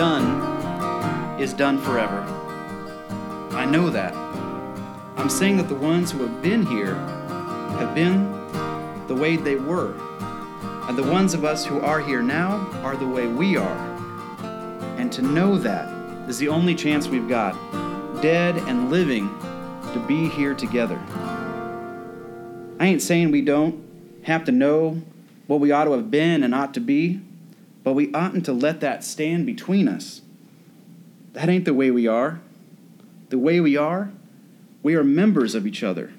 done is done forever. I know that. I'm saying that the ones who have been here have been the way they were, and the ones of us who are here now are the way we are. And to know that is the only chance we've got, dead and living, to be here together. I ain't saying we don't have to know what we ought to have been and ought to be, but we oughtn't to let that stand between us. That ain't the way we are. The way we are members of each other.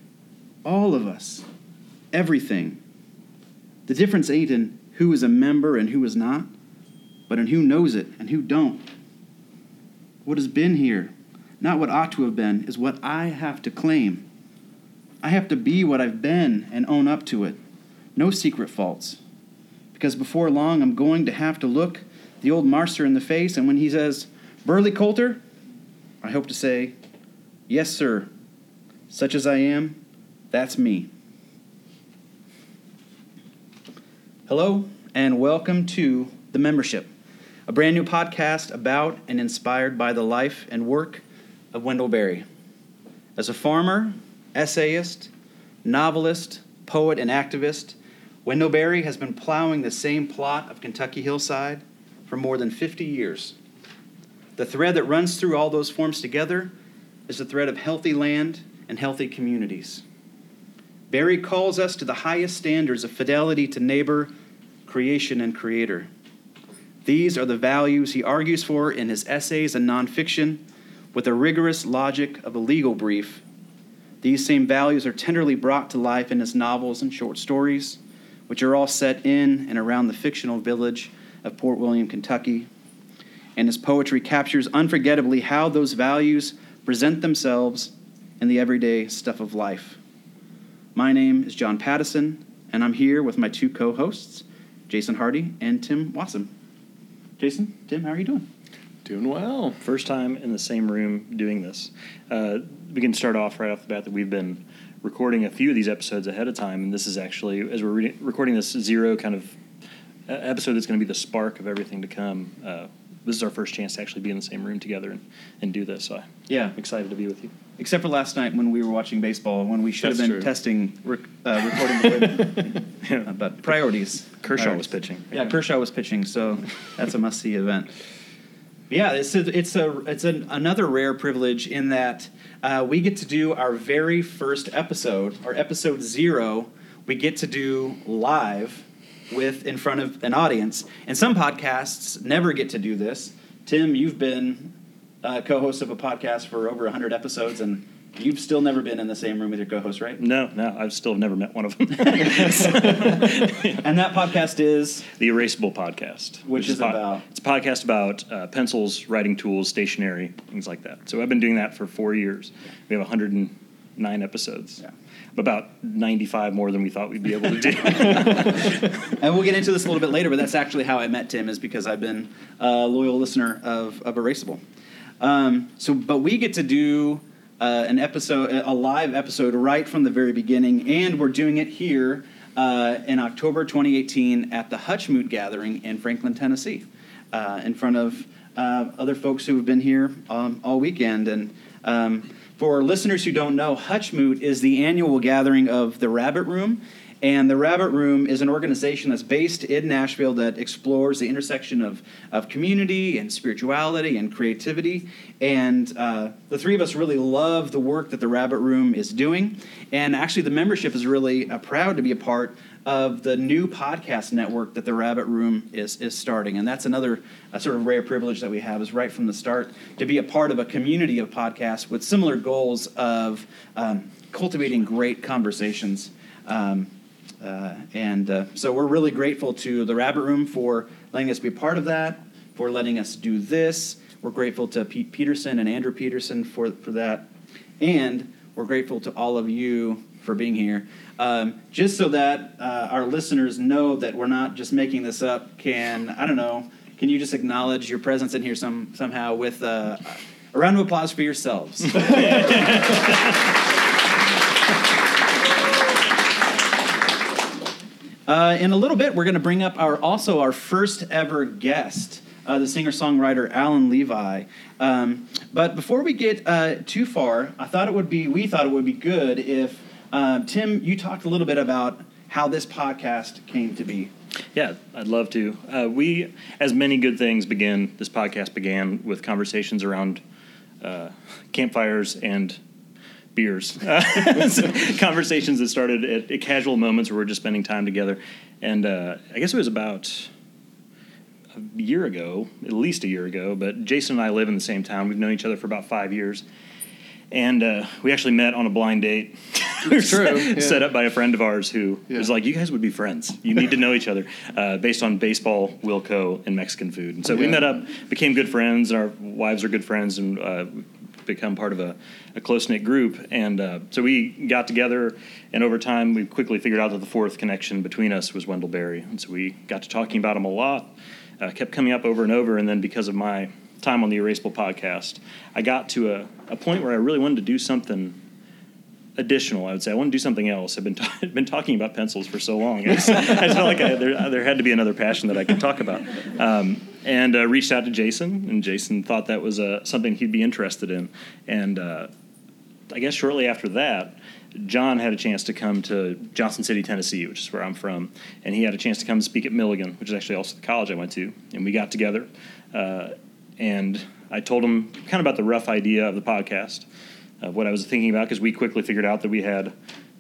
All of us. Everything. The difference ain't in who is a member and who is not, but in who knows it and who don't. What has been here, not what ought to have been, is what I have to claim. I have to be what I've been and own up to it. No secret faults. Because before long, I'm going to have to look the old marster in the face, and when he says, "Burley Coulter," I hope to say, "Yes, sir. Such as I am, that's me." Hello, and welcome to The Membership, a brand new podcast about and inspired by the life and work of Wendell Berry. As a farmer, essayist, novelist, poet, and activist, Wendell Berry has been plowing the same plot of Kentucky hillside for more than 50 years. The thread that runs through all those forms together is the thread of healthy land and healthy communities. Berry calls us to the highest standards of fidelity to neighbor, creation, and creator. These are the values he argues for in his essays and nonfiction with the rigorous logic of a legal brief. These same values are tenderly brought to life in his novels and short stories, which are all set in and around the fictional village of Port William, Kentucky. And his poetry captures unforgettably how those values present themselves in the everyday stuff of life. My name is John Pattison, and I'm here with my two co-hosts, Jason Hardy and Tim Wassam. Jason, Tim, how are you doing? Doing well. First time in the same room doing this. We can start off right off the bat that we've been recording a few of these episodes ahead of time, and this is actually, as we're recording this zero kind of episode that's going to be the spark of everything to come, this is our first chance to actually be in the same room together and do this, so I'm excited to be with you. Except for last night when we were watching baseball, when we should have been testing recording equipment. But priorities. Kershaw was pitching. Yeah, Kershaw was pitching, so that's a must-see event. Yeah, it's another rare privilege in that we get to do our very first episode, our episode zero. We get to do live with in front of an audience, and some podcasts never get to do this. Tim, you've been co-host of a podcast for over 100 episodes, and you've still never been in the same room with your co-host, right? No, I've still never met one of them. And that podcast is The Erasable Podcast, which is about it's a podcast about pencils, writing tools, stationery, things like that. So I've been doing that for 4 years. We have 109 episodes. Yeah. About 95 more than we thought we'd be able to do. And we'll get into this a little bit later, but that's actually how I met Tim, is because I've been a loyal listener of Erasable. But we get to do an episode, a live episode, right from the very beginning, and we're doing it here in October 2018 at the Hutchmoot Gathering in Franklin, Tennessee, in front of other folks who have been here all weekend. And for listeners who don't know, Hutchmoot is the annual gathering of the Rabbit Room, and the Rabbit Room is an organization that's based in Nashville that explores the intersection of community and spirituality and creativity. And the three of us really love the work that the Rabbit Room is doing. And actually, the membership is really proud to be a part of the new podcast network that the Rabbit Room is starting. And that's another sort of rare privilege that we have, is right from the start to be a part of a community of podcasts with similar goals of cultivating great conversations. So we're really grateful to the Rabbit Room for letting us be part of that, for letting us do this. We're grateful to Pete Peterson and Andrew Peterson for that. And we're grateful to all of you for being here. Just so that our listeners know that we're not just making this up, can you just acknowledge your presence in here somehow with a round of applause for yourselves? In a little bit, we're going to bring up our first ever guest. the singer-songwriter Alan Levi. But before we get too far, we thought it would be good if, Tim, you talked a little bit about how this podcast came to be. Yeah, I'd love to. We, as many good things begin, this podcast began with conversations around campfires and beers. Conversations that started at casual moments where we're just spending time together. And I guess it was about a year ago, at least a year ago, but Jason and I live in the same town. We've known each other for about 5 years. And we actually met on a blind date. It's true. Yeah. Set up by a friend of ours who was like, you guys would be friends. You need to know each other, based on baseball, Wilco, and Mexican food. And so we met up, became good friends, and our wives are good friends, and become part of a close-knit group. And so we got together, and over time we quickly figured out that the fourth connection between us was Wendell Berry. And so we got to talking about him a lot, kept coming up over and over, and then because of my time on the Erasable podcast, I got to a point where I really wanted to do something additional. I would say I want to do something else. I've been talking about pencils for so long. I just felt like there had to be another passion that I could talk about. And reached out to Jason, and Jason thought that was something he'd be interested in. And I guess shortly after that, John had a chance to come to Johnson City, Tennessee, which is where I'm from, and he had a chance to come and speak at Milligan, which is actually also the college I went to. And we got together, and I told him kind of about the rough idea of the podcast, of what I was thinking about, because we quickly figured out that we had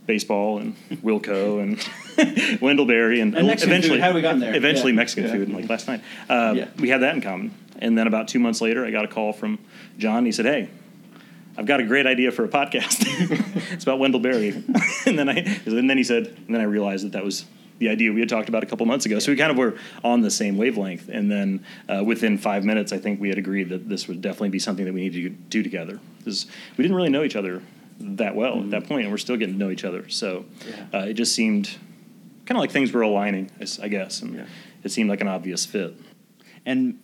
baseball and Wilco and Wendell Berry and eventually food. How we got there? Eventually Mexican food, and like last night. We had that in common. And then about 2 months later, I got a call from John. He said, hey, I've got a great idea for a podcast. It's about Wendell Berry. And then I realized that was the idea we had talked about a couple months ago. So we kind of were on the same wavelength. And then within 5 minutes, I think we had agreed that this would definitely be something that we needed to do together. Because we didn't really know each other that well at that point, and we're still getting to know each other. So it just seemed kind of like things were aligning, I guess. And it seemed like an obvious fit. And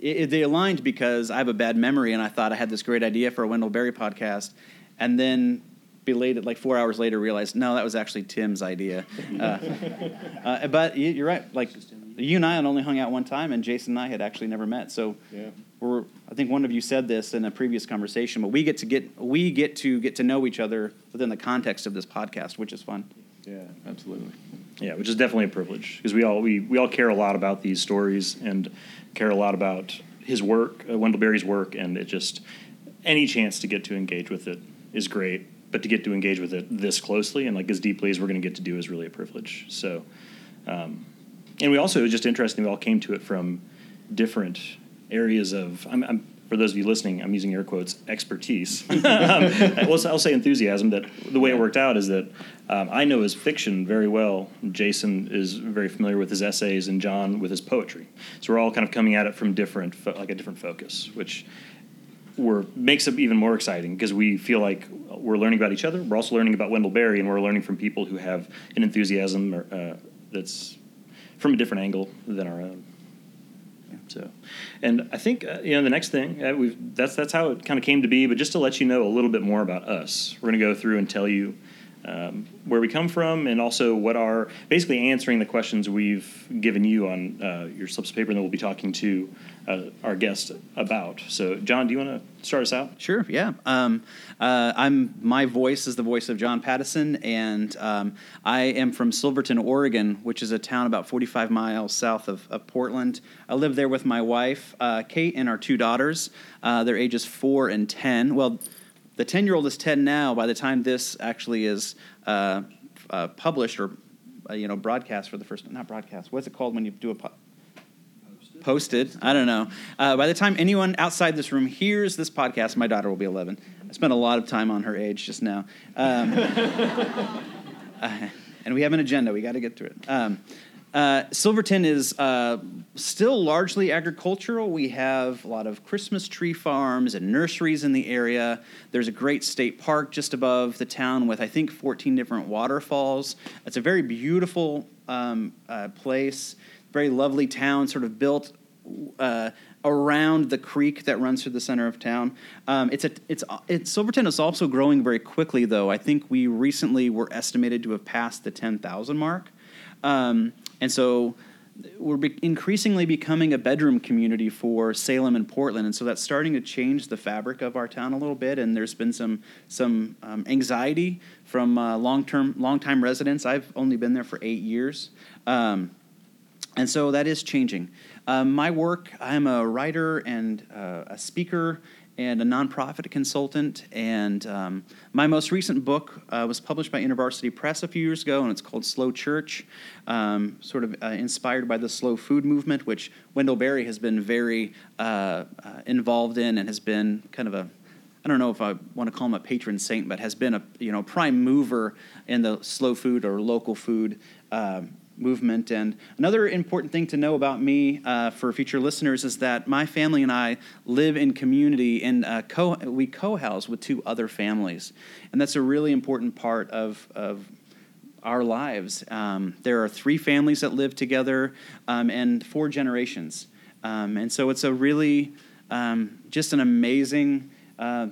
they aligned because I have a bad memory, and I thought I had this great idea for a Wendell Berry podcast. And then belated, like 4 hours later, realized, no, that was actually Tim's idea. But you're right. Like, you and I had only hung out one time, and Jason and I had actually never met. So I think one of you said this in a previous conversation, but we get to know each other within the context of this podcast, which is fun. Yeah, absolutely. Yeah, which is definitely a privilege, because we all care a lot about these stories and care a lot about his work, Wendell Berry's work, and it just, any chance to get to engage with it is great. But to get to engage with it this closely and like as deeply as we're going to get to do is really a privilege. So, and we also, it was just interesting, we all came to it from different areas of, I'm for those of you listening, I'm using air quotes, expertise. I'll say enthusiasm, that the way it worked out is that I know his fiction very well. Jason is very familiar with his essays and John with his poetry. So we're all kind of coming at it from different focus, which makes it even more exciting because we feel like we're learning about each other. We're also learning about Wendell Berry, and we're learning from people who have an enthusiasm or, that's from a different angle than our own. Yeah. So, and I think the next thing that's how it kind of came to be. But just to let you know a little bit more about us, we're going to go through and tell you where we come from, and also what are basically answering the questions we've given you on your slips of paper, and that we'll be talking to our guest about. So, John, do you want to start us out? Sure, yeah. My voice is the voice of John Pattison, and I am from Silverton, Oregon, which is a town about 45 miles south of Portland. I live there with my wife, Kate, and our two daughters. Their ages 4 and 10. Well, the 10-year-old is 10 now. By the time this actually is published or broadcast for the first time, not broadcast. What's it called when you do a posted? I don't know. By the time anyone outside this room hears this podcast, my daughter will be 11. I spent a lot of time on her age just now, and we have an agenda. We got to get through it. Silverton is still largely agricultural. We have a lot of Christmas tree farms and nurseries in the area. There's a great state park just above the town with, I think, 14 different waterfalls. It's a very beautiful place, very lovely town, sort of built around the creek that runs through the center of town. Silverton is also growing very quickly, though. I think we recently were estimated to have passed the 10,000 mark. And so we're increasingly becoming a bedroom community for Salem and Portland, and so that's starting to change the fabric of our town a little bit. And there's been some anxiety from long-time residents. I've only been there for 8 years, and so that is changing. My work, I'm a writer and a speaker and a nonprofit consultant, and my most recent book was published by InterVarsity Press a few years ago, and it's called Slow Church, sort of inspired by the slow food movement, which Wendell Berry has been very involved in and has been kind of a, I don't know if I want to call him a patron saint, but has been a prime mover in the slow food or local food movement. And another important thing to know about me for future listeners is that my family and I live in community, and we co-house with two other families, and that's a really important part of our lives. There are three families that live together and four generations, and so it's a really just an amazing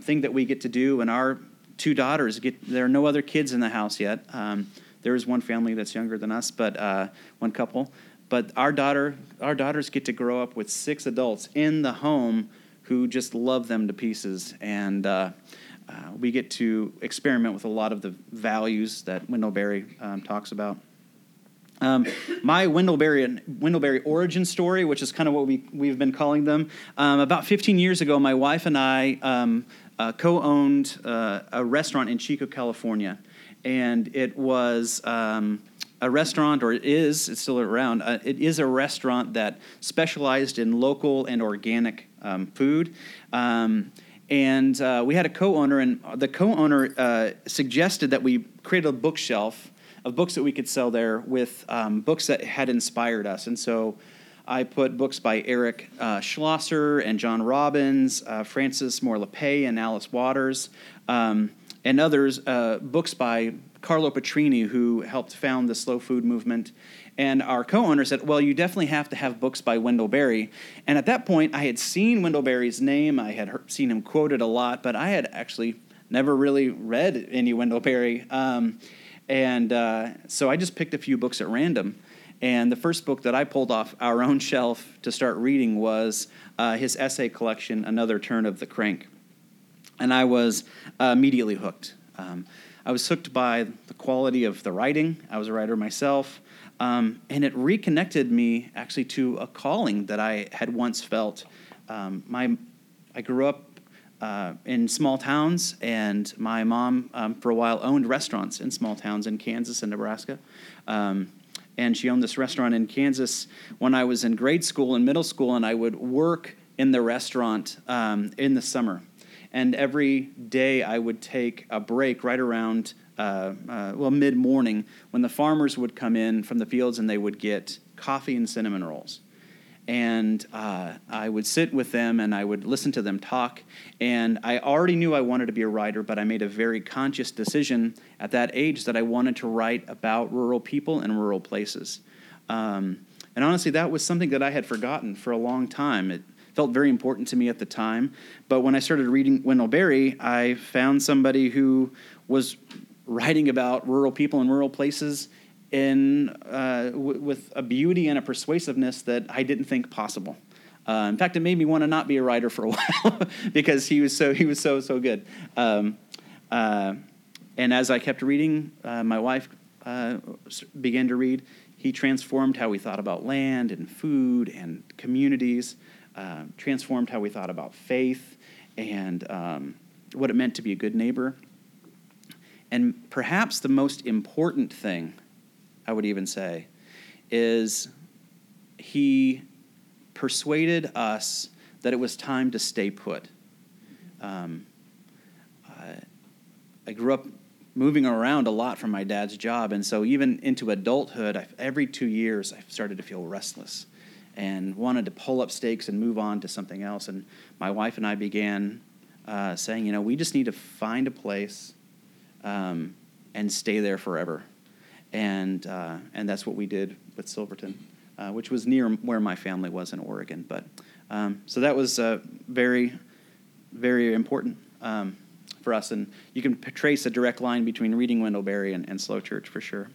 thing that we get to do. And our two daughters there are no other kids in the house yet. There is one family that's younger than us, but one couple. But our daughters get to grow up with six adults in the home who just love them to pieces. And we get to experiment with a lot of the values that Wendell Berry talks about. My Wendell Berry origin story, which is kind of what we've been calling them. About 15 years ago, my wife and I co-owned a restaurant in Chico, California. And it was a restaurant, or it's still around, it is a restaurant that specialized in local and organic food. And we had a co-owner, and the co-owner suggested that we create a bookshelf of books that we could sell there with books that had inspired us. And so I put books by Eric Schlosser and John Robbins, Frances Moore Lappé and Alice Waters, and others, books by Carlo Petrini, who helped found the slow food movement. And our co-owner said, well, you definitely have to have books by Wendell Berry. And at that point, I had seen Wendell Berry's name. I had seen him quoted a lot, but I had actually never really read any Wendell Berry. So I just picked a few books at random. And the first book that I pulled off our own shelf to start reading was his essay collection, Another Turn of the Crank. And I was immediately hooked. I was hooked by the quality of the writing. I was a writer myself. And it reconnected me actually to a calling that I had once felt. I grew up in small towns, and my mom for a while owned restaurants in small towns in Kansas and Nebraska. And she owned this restaurant in Kansas when I was in grade school and middle school, and I would work in the restaurant in the summer. And every day I would take a break right around, mid-morning, when the farmers would come in from the fields and they would get coffee and cinnamon rolls. And I would sit with them and I would listen to them talk. And I already knew I wanted to be a writer, but I made a very conscious decision at that age that I wanted to write about rural people and rural places. And honestly, that was something that I had forgotten for a long time. It felt very important to me at the time. But when I started reading Wendell Berry, I found somebody who was writing about rural people and rural places in with a beauty and a persuasiveness that I didn't think possible. In fact, it made me want to not be a writer for a while because he was so good. And as I kept reading, my wife began to read. He transformed how we thought about land and food and communities. Transformed how we thought about faith and what it meant to be a good neighbor. And perhaps the most important thing, I would even say, is he persuaded us that it was time to stay put. I grew up moving around a lot from my dad's job, and so even into adulthood, every 2 years I started to feel restless and wanted to pull up stakes and move on to something else. And my wife and I began saying, we just need to find a place and stay there forever. And that's what we did with Silverton, which was near where my family was in Oregon. But so that was very, very important for us. And you can trace a direct line between reading Wendell Berry and Slow Church for sure.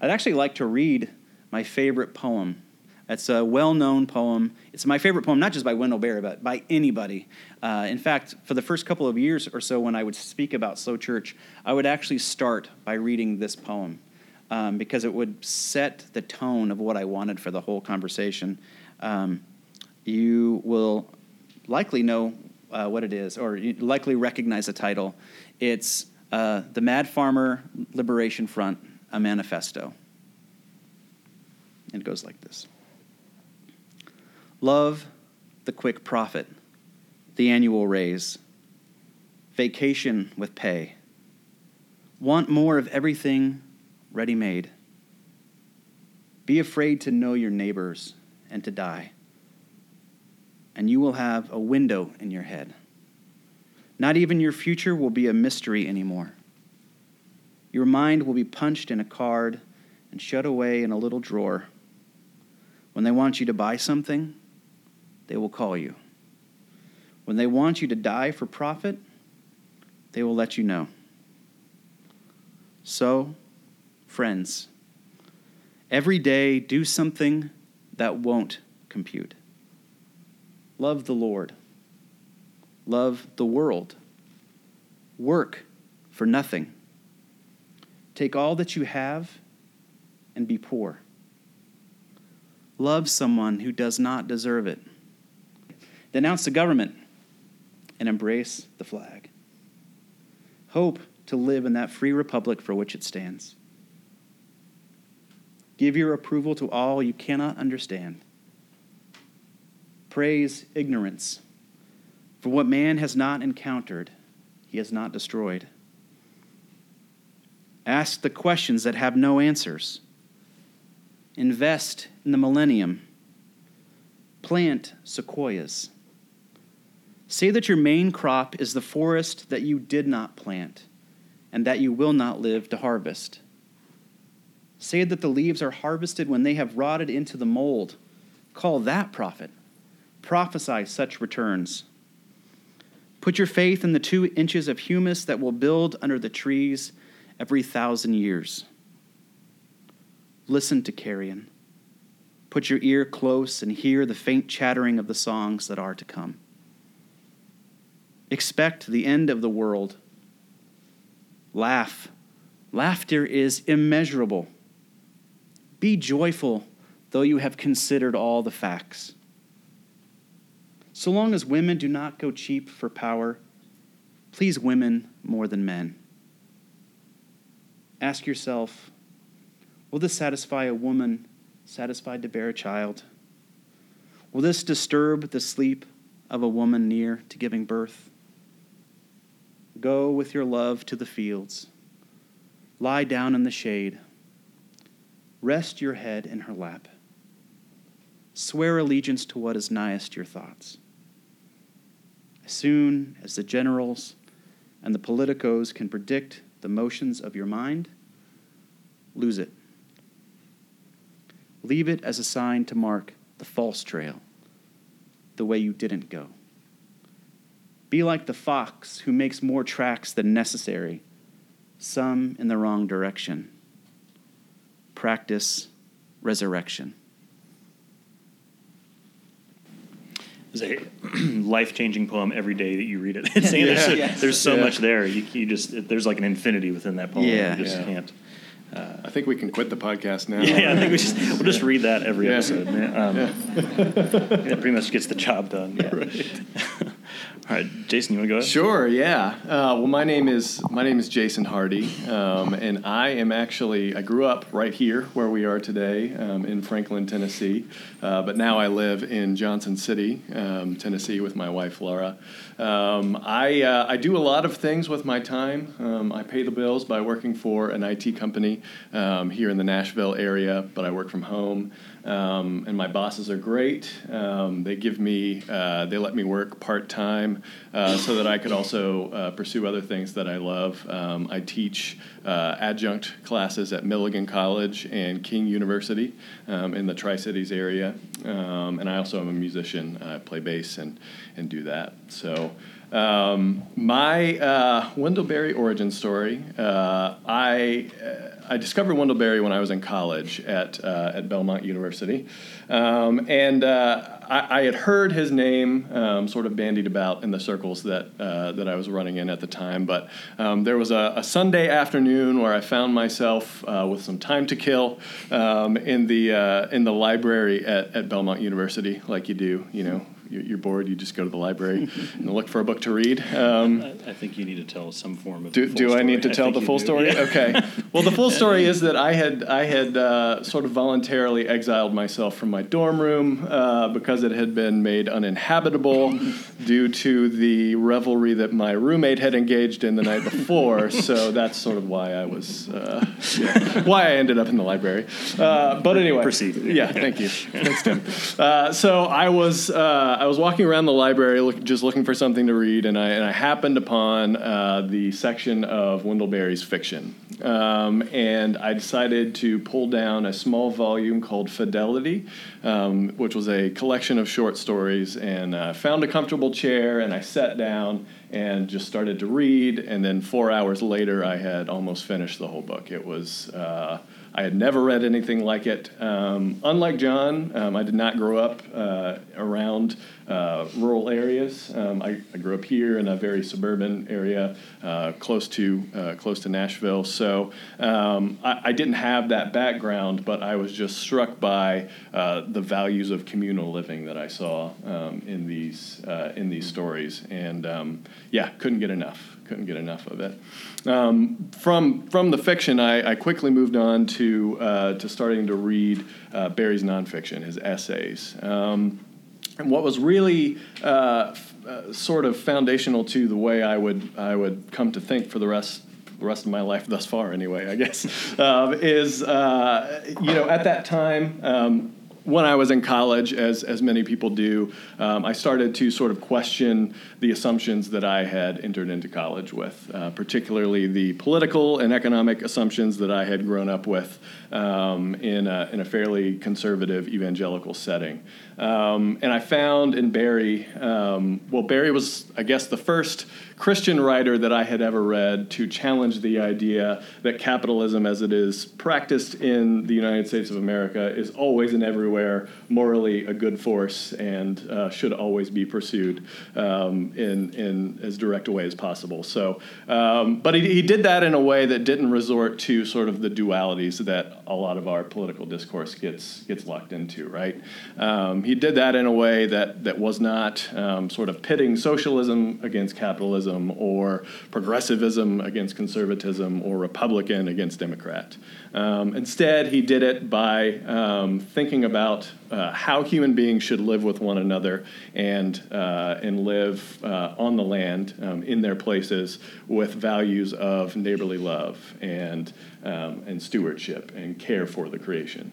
I'd actually like to read my favorite poem. It's a well-known poem. It's my favorite poem, not just by Wendell Berry, but by anybody. In fact, for the first couple of years or so when I would speak about Slow Church, I would actually start by reading this poem because it would set the tone of what I wanted for the whole conversation. You will likely know what it is, or you likely recognize the title. It's The Mad Farmer Liberation Front, a Manifesto. And it goes like this. Love, the quick profit, the annual raise, vacation with pay. Want more of everything ready-made. Be afraid to know your neighbors and to die. And you will have a window in your head. Not even your future will be a mystery anymore. Your mind will be punched in a card and shut away in a little drawer. When they want you to buy something, they will call you. When they want you to die for profit, they will let you know. So, friends, every day do something that won't compute. Love the Lord. Love the world. Work for nothing. Take all that you have and be poor. Love someone who does not deserve it. Denounce the government and embrace the flag. Hope to live in that free republic for which it stands. Give your approval to all you cannot understand. Praise ignorance, for what man has not encountered, he has not destroyed. Ask the questions that have no answers. Invest in the millennium. Plant sequoias. Say that your main crop is the forest that you did not plant and that you will not live to harvest. Say that the leaves are harvested when they have rotted into the mold. Call that profit. Prophesy such returns. Put your faith in the 2 inches of humus that will build under the trees every 1,000 years. Listen to carrion. Put your ear close and hear the faint chattering of the songs that are to come. Expect the end of the world. Laugh. Laughter is immeasurable. Be joyful, though you have considered all the facts. So long as women do not go cheap for power, please women more than men. Ask yourself, will this satisfy a woman satisfied to bear a child? Will this disturb the sleep of a woman near to giving birth? Go with your love to the fields. Lie down in the shade. Rest your head in her lap. Swear allegiance to what is nighest your thoughts. As soon as the generals and the politicos can predict the motions of your mind, lose it. Leave it as a sign to mark the false trail, the way you didn't go. Be like the fox who makes more tracks than necessary, some in the wrong direction. Practice resurrection. It's a life-changing poem every day that you read it. It's, there's so much there. You just there's like an infinity within that poem. Yeah. You just can't. I think we can quit the podcast now. Yeah, I think we'll just read that every episode. It pretty much gets the job done. Yeah. Right. All right, Jason, you want to go ahead? Sure. Yeah. Well, my name is Jason Hardy, and I grew up right here where we are today in Franklin, Tennessee, but now I live in Johnson City, Tennessee, with my wife Laura. I do a lot of things with my time. I pay the bills by working for an IT company here in the Nashville area, but I work from home. And my bosses are great. They let me work part-time so that I could also pursue other things that I love. I teach adjunct classes at Milligan College and King University in the Tri-Cities area. And I also am a musician. I play bass and do that. So my Wendell Berry origin story, I discovered Wendell Berry when I was in college at Belmont University. University. I had heard his name sort of bandied about in the circles that I was running in at the time, but there was a Sunday afternoon where I found myself with some time to kill in the library at Belmont University, like you do, you know. You're bored, you just go to the library and look for a book to read. I think you need to tell some form of the full story. Do I need to tell the full story? Yeah. Okay. Well, the full story is that I had sort of voluntarily exiled myself from my dorm room because it had been made uninhabitable due to the revelry that my roommate had engaged in the night before. So that's sort of why I was why I ended up in the library. But anyway. Proceed. Yeah, thank you. Thanks, Tim. So I was walking around the library just looking for something to read, and I happened upon the section of Wendell Berry's fiction. And I decided to pull down a small volume called Fidelity, which was a collection of short stories, and found a comfortable chair, and I sat down and just started to read, and then 4 hours later I had almost finished the whole book. It was... I had never read anything like it. Unlike John, I did not grow up around rural areas. I grew up here in a very suburban area, close to Nashville. So I didn't have that background, but I was just struck by the values of communal living that I saw in these stories, and couldn't get enough. Couldn't get enough of it. From the fiction, I quickly moved on to starting to read Berry's nonfiction, his essays. And what was really sort of foundational to the way I would come to think for the rest of my life thus far, anyway, I guess, is at that time. When I was in college, as many people do, I started to sort of question the assumptions that I had entered into college with, particularly the political and economic assumptions that I had grown up with in a fairly conservative evangelical setting. And I found in Berry, Berry was, I guess, the first Christian writer that I had ever read to challenge the idea that capitalism as it is practiced in the United States of America is always and everywhere morally a good force and should always be pursued in as direct a way as possible. So, but he did that in a way that didn't resort to sort of the dualities that a lot of our political discourse gets locked into, right? He did that in a way that was not sort of pitting socialism against capitalism, or progressivism against conservatism, or Republican against Democrat. Instead, he did it by thinking about how human beings should live with one another and live on the land in their places with values of neighborly love and stewardship and care for the creation,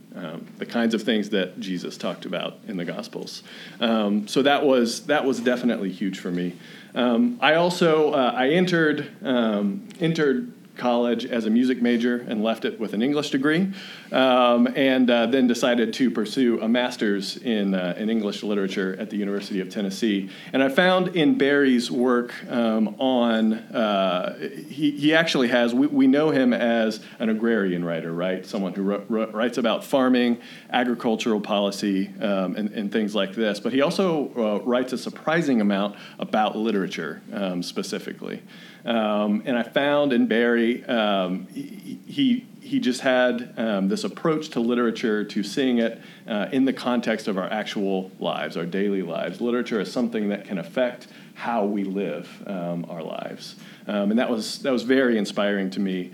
the kinds of things that Jesus talked about in the Gospels. So that was definitely huge for me. I also I entered college as a music major and left it with an English degree, and then decided to pursue a master's in English literature at the University of Tennessee. And I found in Berry's work he actually has, we know him as an agrarian writer, right? Someone who writes about farming, agricultural policy, and things like this. But he also writes a surprising amount about literature specifically. And I found in Berry, he just had this approach to literature, to seeing it in the context of our actual lives, our daily lives. Literature is something that can affect how we live our lives. And that was very inspiring to me.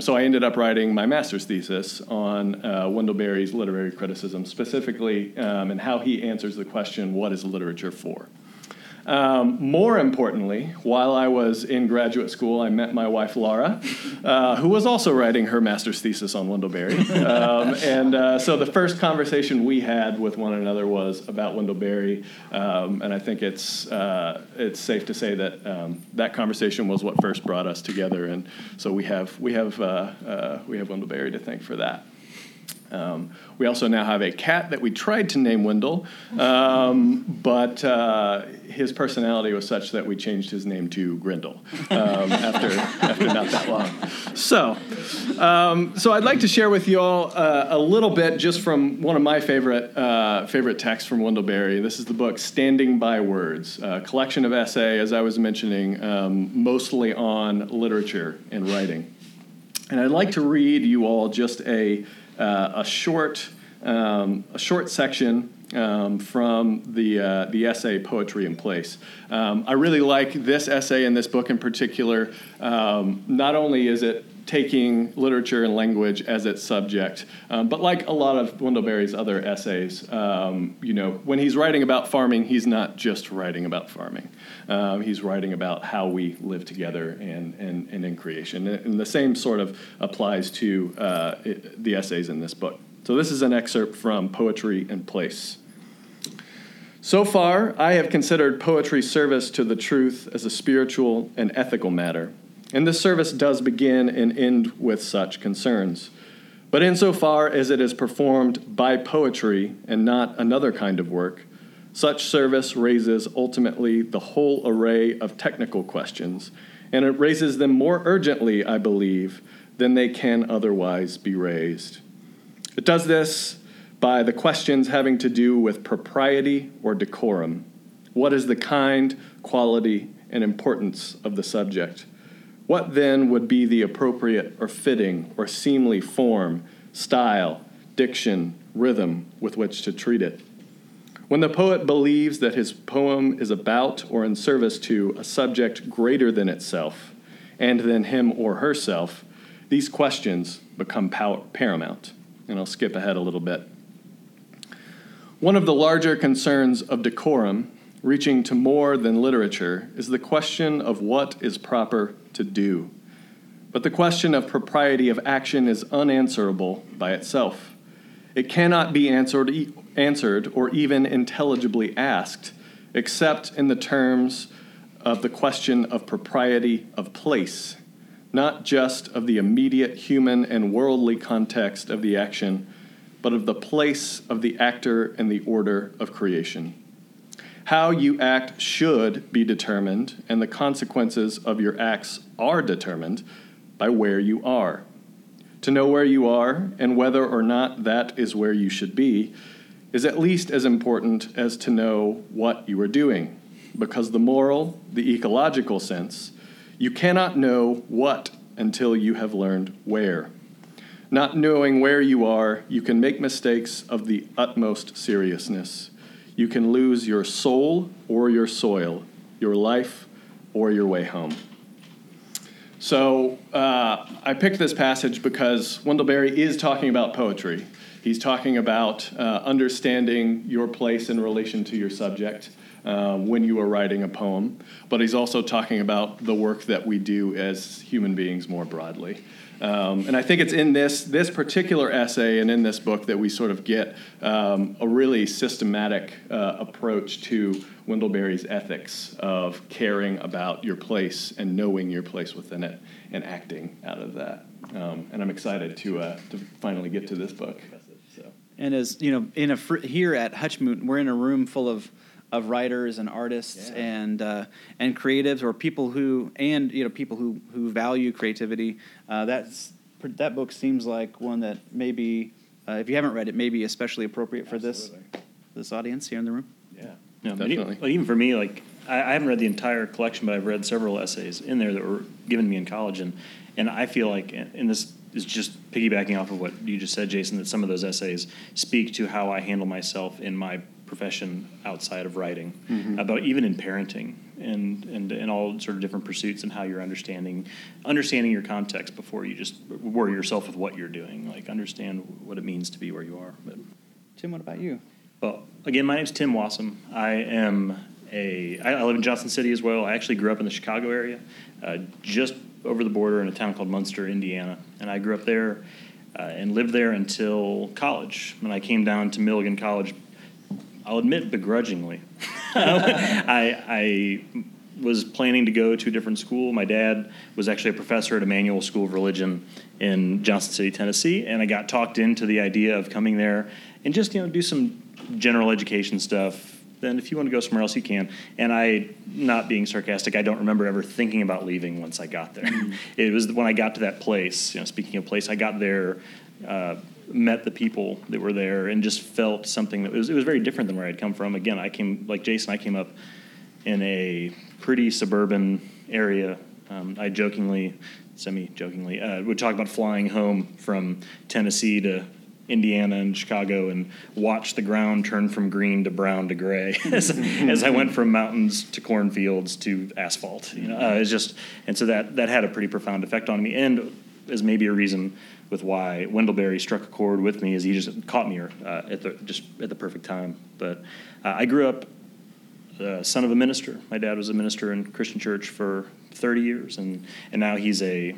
So I ended up writing my master's thesis on Wendell Berry's literary criticism, specifically and how he answers the question, what is literature for? More importantly, while I was in graduate school, I met my wife, Laura, who was also writing her master's thesis on Wendell Berry. So the first conversation we had with one another was about Wendell Berry, and I think it's safe to say that that conversation was what first brought us together, and so we have Wendell Berry to thank for that. We also now have a cat that we tried to name Wendell, but his personality was such that we changed his name to Grindel after not that long. So I'd like to share with you all a little bit just from one of my favorite texts from Wendell Berry. This is the book Standing by Words, a collection of essays, as I was mentioning, mostly on literature and writing. And I'd like to read you all just a short section from the essay Poetry in Place. I really like this essay and this book in particular. Not only is it taking literature and language as its subject, but like a lot of Wendell Berry's other essays, when he's writing about farming, he's not just writing about farming. He's writing about how we live together and in creation. And the same sort of applies to the essays in this book. So this is an excerpt from Poetry in Place. So far, I have considered poetry's service to the truth as a spiritual and ethical matter, and this service does begin and end with such concerns. But insofar as it is performed by poetry and not another kind of work, such service raises ultimately the whole array of technical questions, and it raises them more urgently, I believe, than they can otherwise be raised. It does this by the questions having to do with propriety or decorum. What is the kind, quality, and importance of the subject? What then would be the appropriate or fitting or seemly form, style, diction, rhythm with which to treat it? When the poet believes that his poem is about or in service to a subject greater than itself and than him or herself, these questions become paramount. And I'll skip ahead a little bit. One of the larger concerns of decorum, reaching to more than literature, is the question of what is proper to do. But the question of propriety of action is unanswerable by itself. It cannot be answered or even intelligibly asked, except in the terms of the question of propriety of place, not just of the immediate human and worldly context of the action, but of the place of the actor and the order of creation. How you act should be determined, and the consequences of your acts are determined by where you are. To know where you are and whether or not that is where you should be is at least as important as to know what you are doing, because the moral, the ecological sense, you cannot know what until you have learned where. Not knowing where you are, you can make mistakes of the utmost seriousness. You can lose your soul or your soil, your life or your way home. So I picked this passage because Wendell Berry is talking about poetry. He's talking about understanding your place in relation to your subject when you are writing a poem, but he's also talking about the work that we do as human beings more broadly. And I think it's in this particular essay and in this book that we sort of get a really systematic approach to Wendell Berry's ethics of caring about your place and knowing your place within it and acting out of that. And I'm excited to finally get to this book. And as you know, here at Hutchmoot, we're in a room full of writers and artists and creatives, or people who value creativity. That book seems like one that maybe if you haven't read it, may be especially appropriate for this audience here in the room. Yeah, definitely. But even for me, like I haven't read the entire collection, but I've read several essays in there that were given me in college, and I feel like, and this is just piggybacking off of what you just said, Jason, that some of those essays speak to how I handle myself in my profession outside of writing, mm-hmm. about even in parenting and all sort of different pursuits and how you're understanding your context before you just worry yourself with what you're doing. Like, understand what it means to be where you are. But Tim, what about you? Well, again, my name's Tim Wassam. I live in Johnson City as well. I actually grew up in the Chicago area, just over the border in a town called Munster, Indiana. And I grew up there and lived there until college. When I came down to Milligan College, I'll admit begrudgingly. I was planning to go to a different school. My dad was actually a professor at Emanuel School of Religion in Johnson City, Tennessee, and I got talked into the idea of coming there and just, you know, do some general education stuff. Then if you want to go somewhere else, you can. And I, not being sarcastic, I don't remember ever thinking about leaving once I got there. Mm. It was when I got to that place, you know, speaking of place, I got there, met the people that were there, and just felt something that was very different than where I'd come from. Again, I came, like Jason, I came up in a pretty suburban area. I jokingly, semi-jokingly, would talk about flying home from Tennessee to Indiana and Chicago and watch the ground turn from green to brown to gray as I went from mountains to cornfields to asphalt. You know, it's just, and so that had a pretty profound effect on me, and is maybe a reason with why Wendell Berry struck a chord with me, is he just caught me at the perfect time. But I grew up son of a minister. My dad was a minister in Christian church for 30 years, and now he's a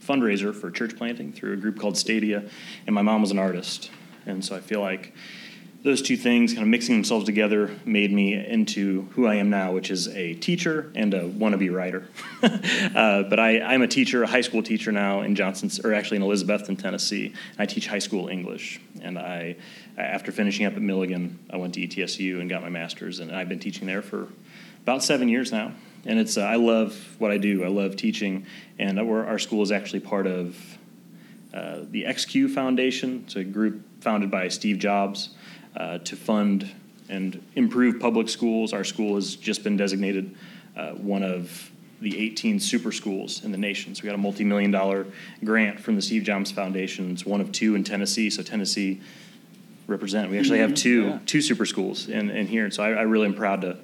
fundraiser for church planting through a group called Stadia, and my mom was an artist. And so I feel like those two things kind of mixing themselves together made me into who I am now, which is a teacher and a wannabe writer. But I'm a teacher, a high school teacher now in in Elizabethton, Tennessee. I teach high school English. And I, after finishing up at Milligan, I went to ETSU and got my master's, and I've been teaching there for about 7 years now. And it's I love what I do. I love teaching, and our school is actually part of the XQ Foundation. It's a group founded by Steve Jobs to fund and improve public schools. Our school has just been designated one of the 18 super schools in the nation. So we got a multi-million-dollar grant from the Steve Jobs Foundation. It's one of two in Tennessee, so Tennessee represent. We actually have two super schools in here, and so I really am proud to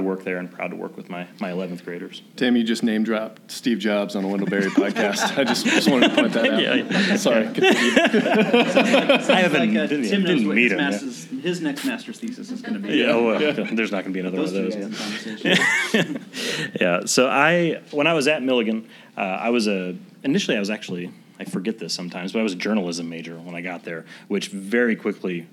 work there and proud to work with my 11th graders. Tim, you just name-dropped Steve Jobs on a Wendell Berry podcast. I just wanted to point that out. Yeah. Sorry. I haven't didn't meet him. His next master's thesis is going to be. There's not going to be another one of those. So when I was at Milligan, initially I was actually, I forget this sometimes, but I was a journalism major when I got there, which very quickly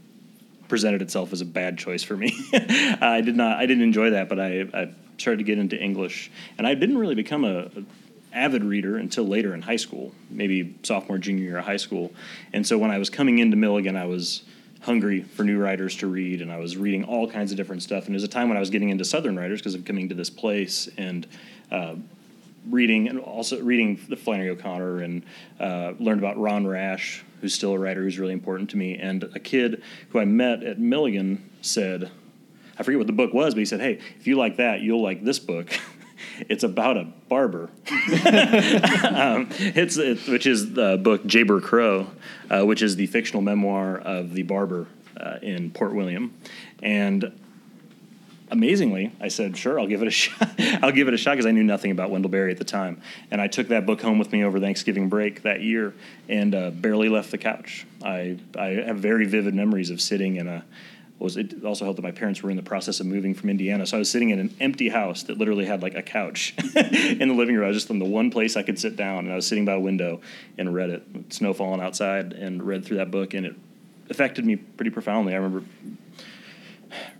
presented itself as a bad choice for me. I didn't enjoy that, but I started to get into English, and I didn't really become an avid reader until later in high school, maybe sophomore, junior year of high school. And so when I was coming into Milligan, I was hungry for new writers to read, and I was reading all kinds of different stuff. And there was a time when I was getting into Southern writers because of coming to this place and reading the Flannery O'Connor, and learned about Ron Rash, who's still a writer who's really important to me. And a kid who I met at Milligan said, I forget what the book was, but he said, hey, if you like that, you'll like this book. It's about a barber. Which is the book Jayber Crow, which is the fictional memoir of the barber in Port William. And amazingly, I said, sure, I'll give it a shot. I'll give it a shot because I knew nothing about Wendell Berry at the time. And I took that book home with me over Thanksgiving break that year and barely left the couch. I have very vivid memories of sitting in it also helped that my parents were in the process of moving from Indiana. So I was sitting in an empty house that literally had like a couch in the living room. I was just in the one place I could sit down, and I was sitting by a window and read it. Snow falling outside, and read through that book, and it affected me pretty profoundly. I remember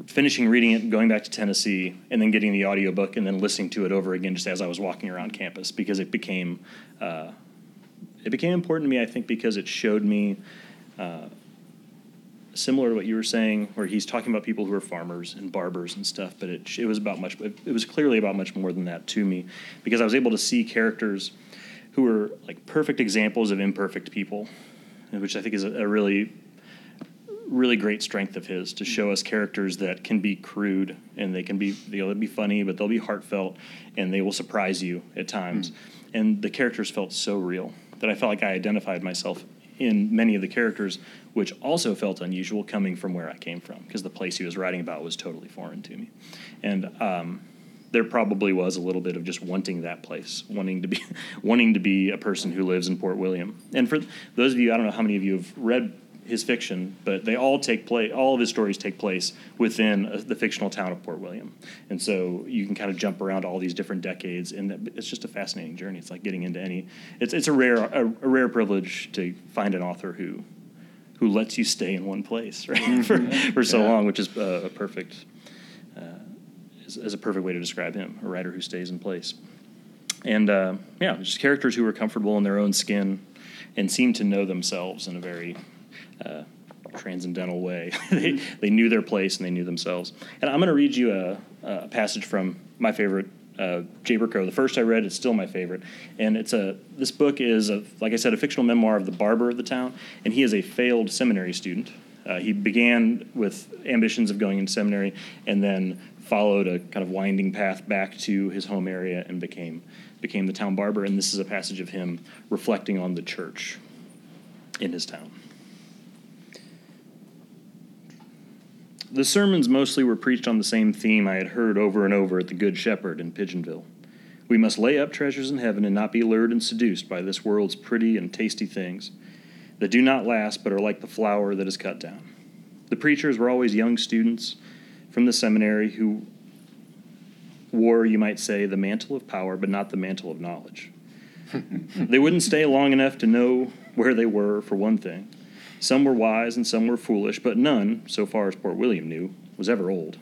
finishing reading it, going back to Tennessee, and then getting the audiobook and then listening to it over again just as I was walking around campus, because it became important to me, I think, because it showed me, similar to what you were saying, where he's talking about people who are farmers and barbers and stuff, but it was about much. It was clearly about much more than that to me, because I was able to see characters who were like perfect examples of imperfect people, which I think is a really great strength of his, to show us characters that can be crude, and they'll be funny, but they'll be heartfelt, and they will surprise you at times. And the characters felt so real that I felt like I identified myself in many of the characters, which also felt unusual coming from where I came from, because the place he was writing about was totally foreign to me. And there probably was a little bit of just wanting that place, wanting to be a person who lives in Port William. And for those of you, I don't know how many of you have read his fiction, but they all all of his stories take place within the fictional town of Port William. And so you can kind of jump around all these different decades, and it's just a fascinating journey. It's like getting into it's a rare privilege to find an author who lets you stay in one place, right? for so long, which is a perfect is a perfect way to describe him, a writer who stays in place. And just characters who are comfortable in their own skin and seem to know themselves in a very transcendental way. They knew their place and they knew themselves. And I'm going to read you a passage from my favorite, Jayber Crow. The first I read, it's still my favorite. And this book is, like I said, a fictional memoir of the barber of the town. And he is a failed seminary student. He began with ambitions of going into seminary and then followed a kind of winding path back to his home area and became the town barber. And this is a passage of him reflecting on the church in his town. The sermons mostly were preached on the same theme I had heard over and over at the Good Shepherd in Pigeonville. We must lay up treasures in heaven and not be lured and seduced by this world's pretty and tasty things that do not last but are like the flower that is cut down. The preachers were always young students from the seminary who wore, you might say, the mantle of power but not the mantle of knowledge. They wouldn't stay long enough to know where they were, for one thing. Some were wise and some were foolish, but none, so far as Port William knew, was ever old.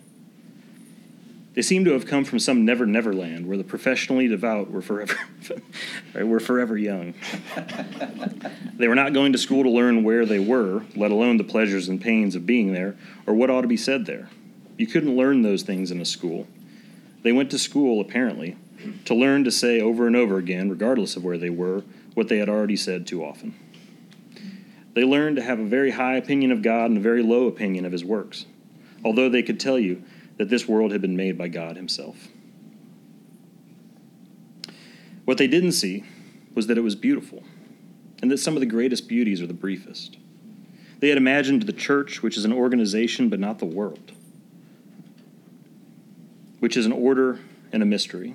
They seemed to have come from some never-never land where the professionally devout were forever young. They were not going to school to learn where they were, let alone the pleasures and pains of being there, or what ought to be said there. You couldn't learn those things in a school. They went to school, apparently, to learn to say over and over again, regardless of where they were, what they had already said too often. They learned to have a very high opinion of God and a very low opinion of his works, although they could tell you that this world had been made by God himself. What they didn't see was that it was beautiful, and that some of the greatest beauties are the briefest. They had imagined the church, which is an organization but not the world, which is an order and a mystery.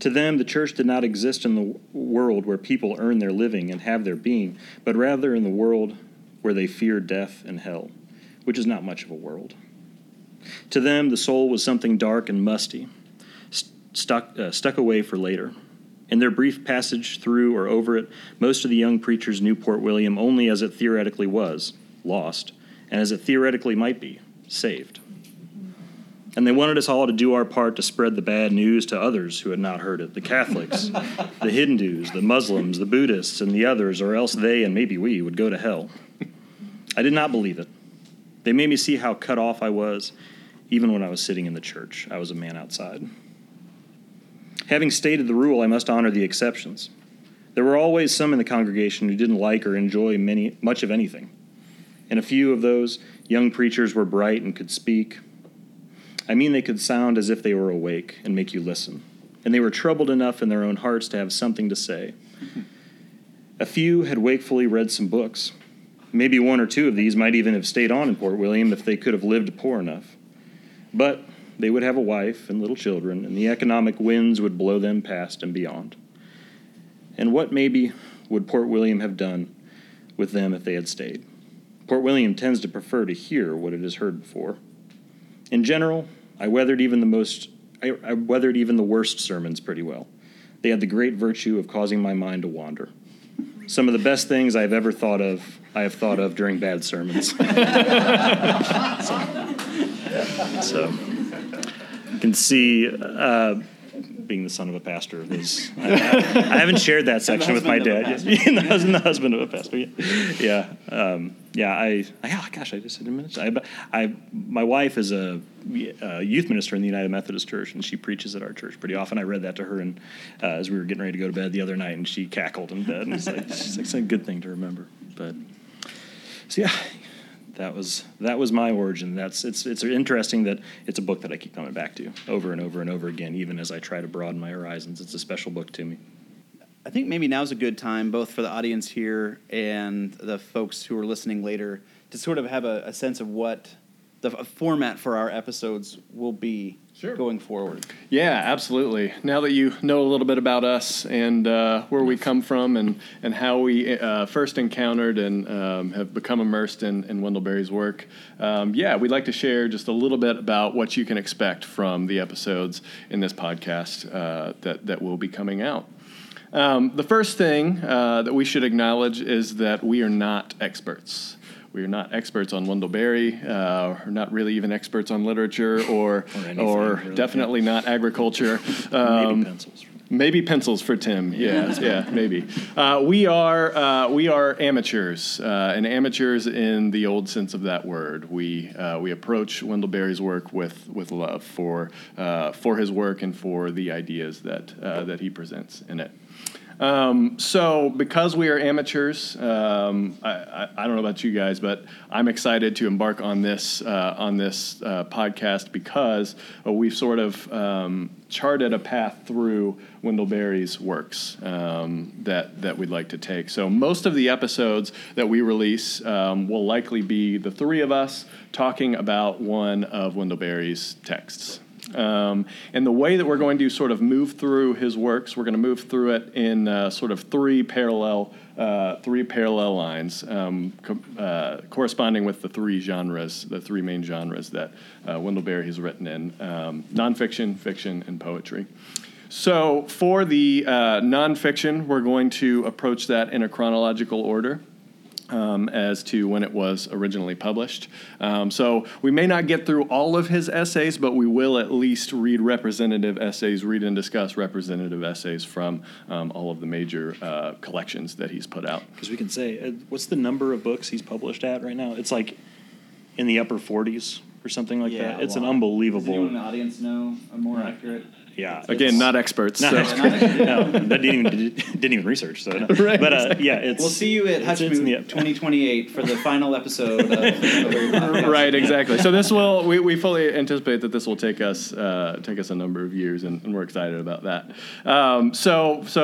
To them, the church did not exist in the world where people earn their living and have their being, but rather in the world where they fear death and hell, which is not much of a world. To them, the soul was something dark and musty, stuck away for later. In their brief passage through or over it, most of the young preachers knew Port William only as it theoretically was, lost, and as it theoretically might be, saved. And they wanted us all to do our part to spread the bad news to others who had not heard it, the Catholics, the Hindus, the Muslims, the Buddhists, and the others, or else they, and maybe we, would go to hell. I did not believe it. They made me see how cut off I was. Even when I was sitting in the church, I was a man outside. Having stated the rule, I must honor the exceptions. There were always some in the congregation who didn't like or enjoy much of anything. And a few of those young preachers were bright and could speak. I mean, they could sound as if they were awake and make you listen. And they were troubled enough in their own hearts to have something to say. A few had wakefully read some books. Maybe one or two of these might even have stayed on in Port William if they could have lived poor enough. But they would have a wife and little children, and the economic winds would blow them past and beyond. And what maybe would Port William have done with them if they had stayed? Port William tends to prefer to hear what it has heard before. In general, I weathered even the worst sermons pretty well. They had the great virtue of causing my mind to wander. Some of the best things I've ever thought of, I have thought of during bad sermons. So you can see, being the son of a pastor, I haven't shared that section with my dad. The husband of a pastor. I just didn't mention. My wife is a youth minister in the United Methodist Church, and she preaches at our church pretty often. I read that to her, and as we were getting ready to go to bed the other night, and she cackled in bed. And it's a good thing to remember. But so yeah, that was my origin. It's interesting that it's a book that I keep coming back to over and over and over again, even as I try to broaden my horizons. It's a special book to me. I think maybe now's a good time, both for the audience here and the folks who are listening later, to sort of have a sense of what the format for our episodes will be going forward. Yeah, absolutely. Now that you know a little bit about us and where we come from and how we first encountered and have become immersed in Wendell Berry's work, we'd like to share just a little bit about what you can expect from the episodes in this podcast that will be coming out. The first thing that we should acknowledge is that we are not experts. we're not experts on Wendell Berry. We're not really even experts on literature or really, definitely not agriculture. Maybe pencils. Maybe pencils for Tim. Yeah, maybe. We are amateurs, and amateurs in the old sense of that word. We approach Wendell Berry's work with love for his work and for the ideas that he presents in it. So because we are amateurs, I don't know about you guys, but I'm excited to embark on this podcast because we've sort of charted a path through Wendell Berry's works that we'd like to take. So most of the episodes that we release will likely be the three of us talking about one of Wendell Berry's texts. And the way that we're going to sort of move through his works, we're going to move through it in sort of three parallel lines, corresponding with the three main genres that Wendell Berry has written in, nonfiction, fiction, and poetry. So for the nonfiction, we're going to approach that in a chronological order. As to when it was originally published. So we may not get through all of his essays, but we will at least read and discuss representative essays from all of the major collections that he's put out. Because we can say, what's the number of books he's published at right now? It's like in the upper 40s or something like that. It's an unbelievable... Does anyone in the audience know a more accurate... Yeah. Again, not experts. No, that didn't even research. So, no. Right, but exactly. We'll see you at Hutchmoot 2028 for the final episode. Right, exactly. So this will we fully anticipate that this will take us a number of years, and we're excited about that. So for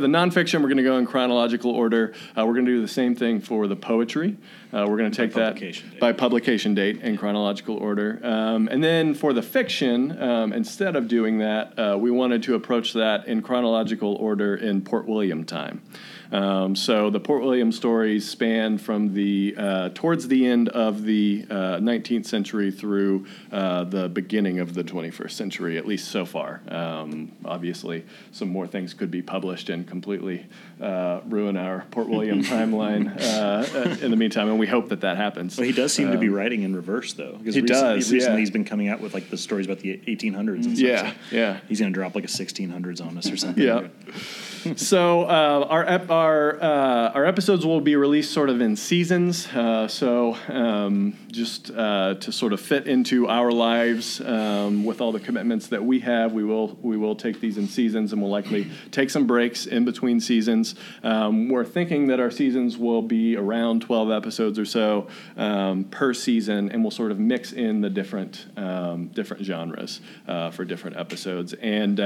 the nonfiction, we're going to go in chronological order. We're going to do the same thing for the poetry. We're going to take that by publication date in chronological order, and then for the fiction, instead of doing that. We wanted to approach that in chronological order in Port William time. So the Port William stories span from towards the end of the 19th century through the beginning of the 21st century, at least so far. Obviously, some more things could be published and completely ruin our Port William timeline in the meantime, and we hope that happens. Well, he does seem to be writing in reverse, though. Recently he's been coming out with like the stories about the 1800s and stuff. Yeah. He's going to drop like a 1600s on us or something. Yeah. So our episodes will be released sort of in seasons. So to sort of fit into our lives with all the commitments that we have, we will take these in seasons, and we'll likely take some breaks in between seasons. We're thinking that our seasons will be around 12 episodes or so per season, and we'll sort of mix in the different genres for different episodes. And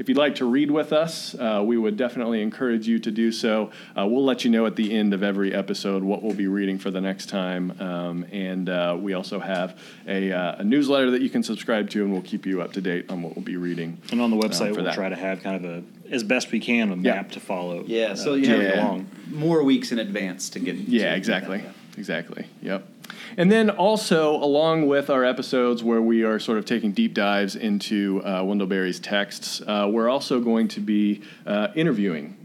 if you'd like to read with us, we would definitely encourage you to do so. We'll let you know at the end of every episode what we'll be reading for the next time. And we also have a newsletter that you can subscribe to, and we'll keep you up to date on what we'll be reading. And on the website, we'll try to have kind of as best we can, a map to follow. Yeah, so you have more weeks in advance to get into. Yeah, exactly. Exactly. Yep. And then also, along with our episodes where we are sort of taking deep dives into Wendell Berry's texts, we're also going to be interviewing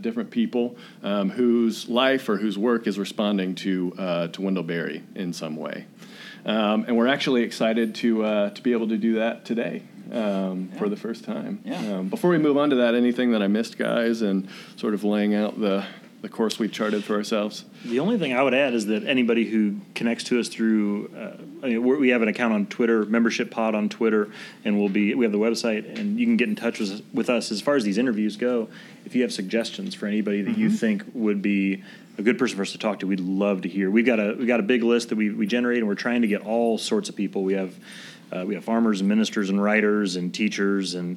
different people whose life or whose work is responding to Wendell Berry in some way. And we're actually excited to be able to do that today for the first time. Yeah. Before we move on to that, anything that I missed, guys, and sort of laying out the course we've charted for ourselves? The only thing I would add is that anybody who connects to us through, we have an account on Twitter, Membership Pod on Twitter, and we have the website, and you can get in touch with us. As far as these interviews go, if you have suggestions for anybody that you think would be a good person for us to talk to, we'd love to hear. We've got a big list that we generate, and we're trying to get all sorts of people. We have farmers and ministers and writers and teachers and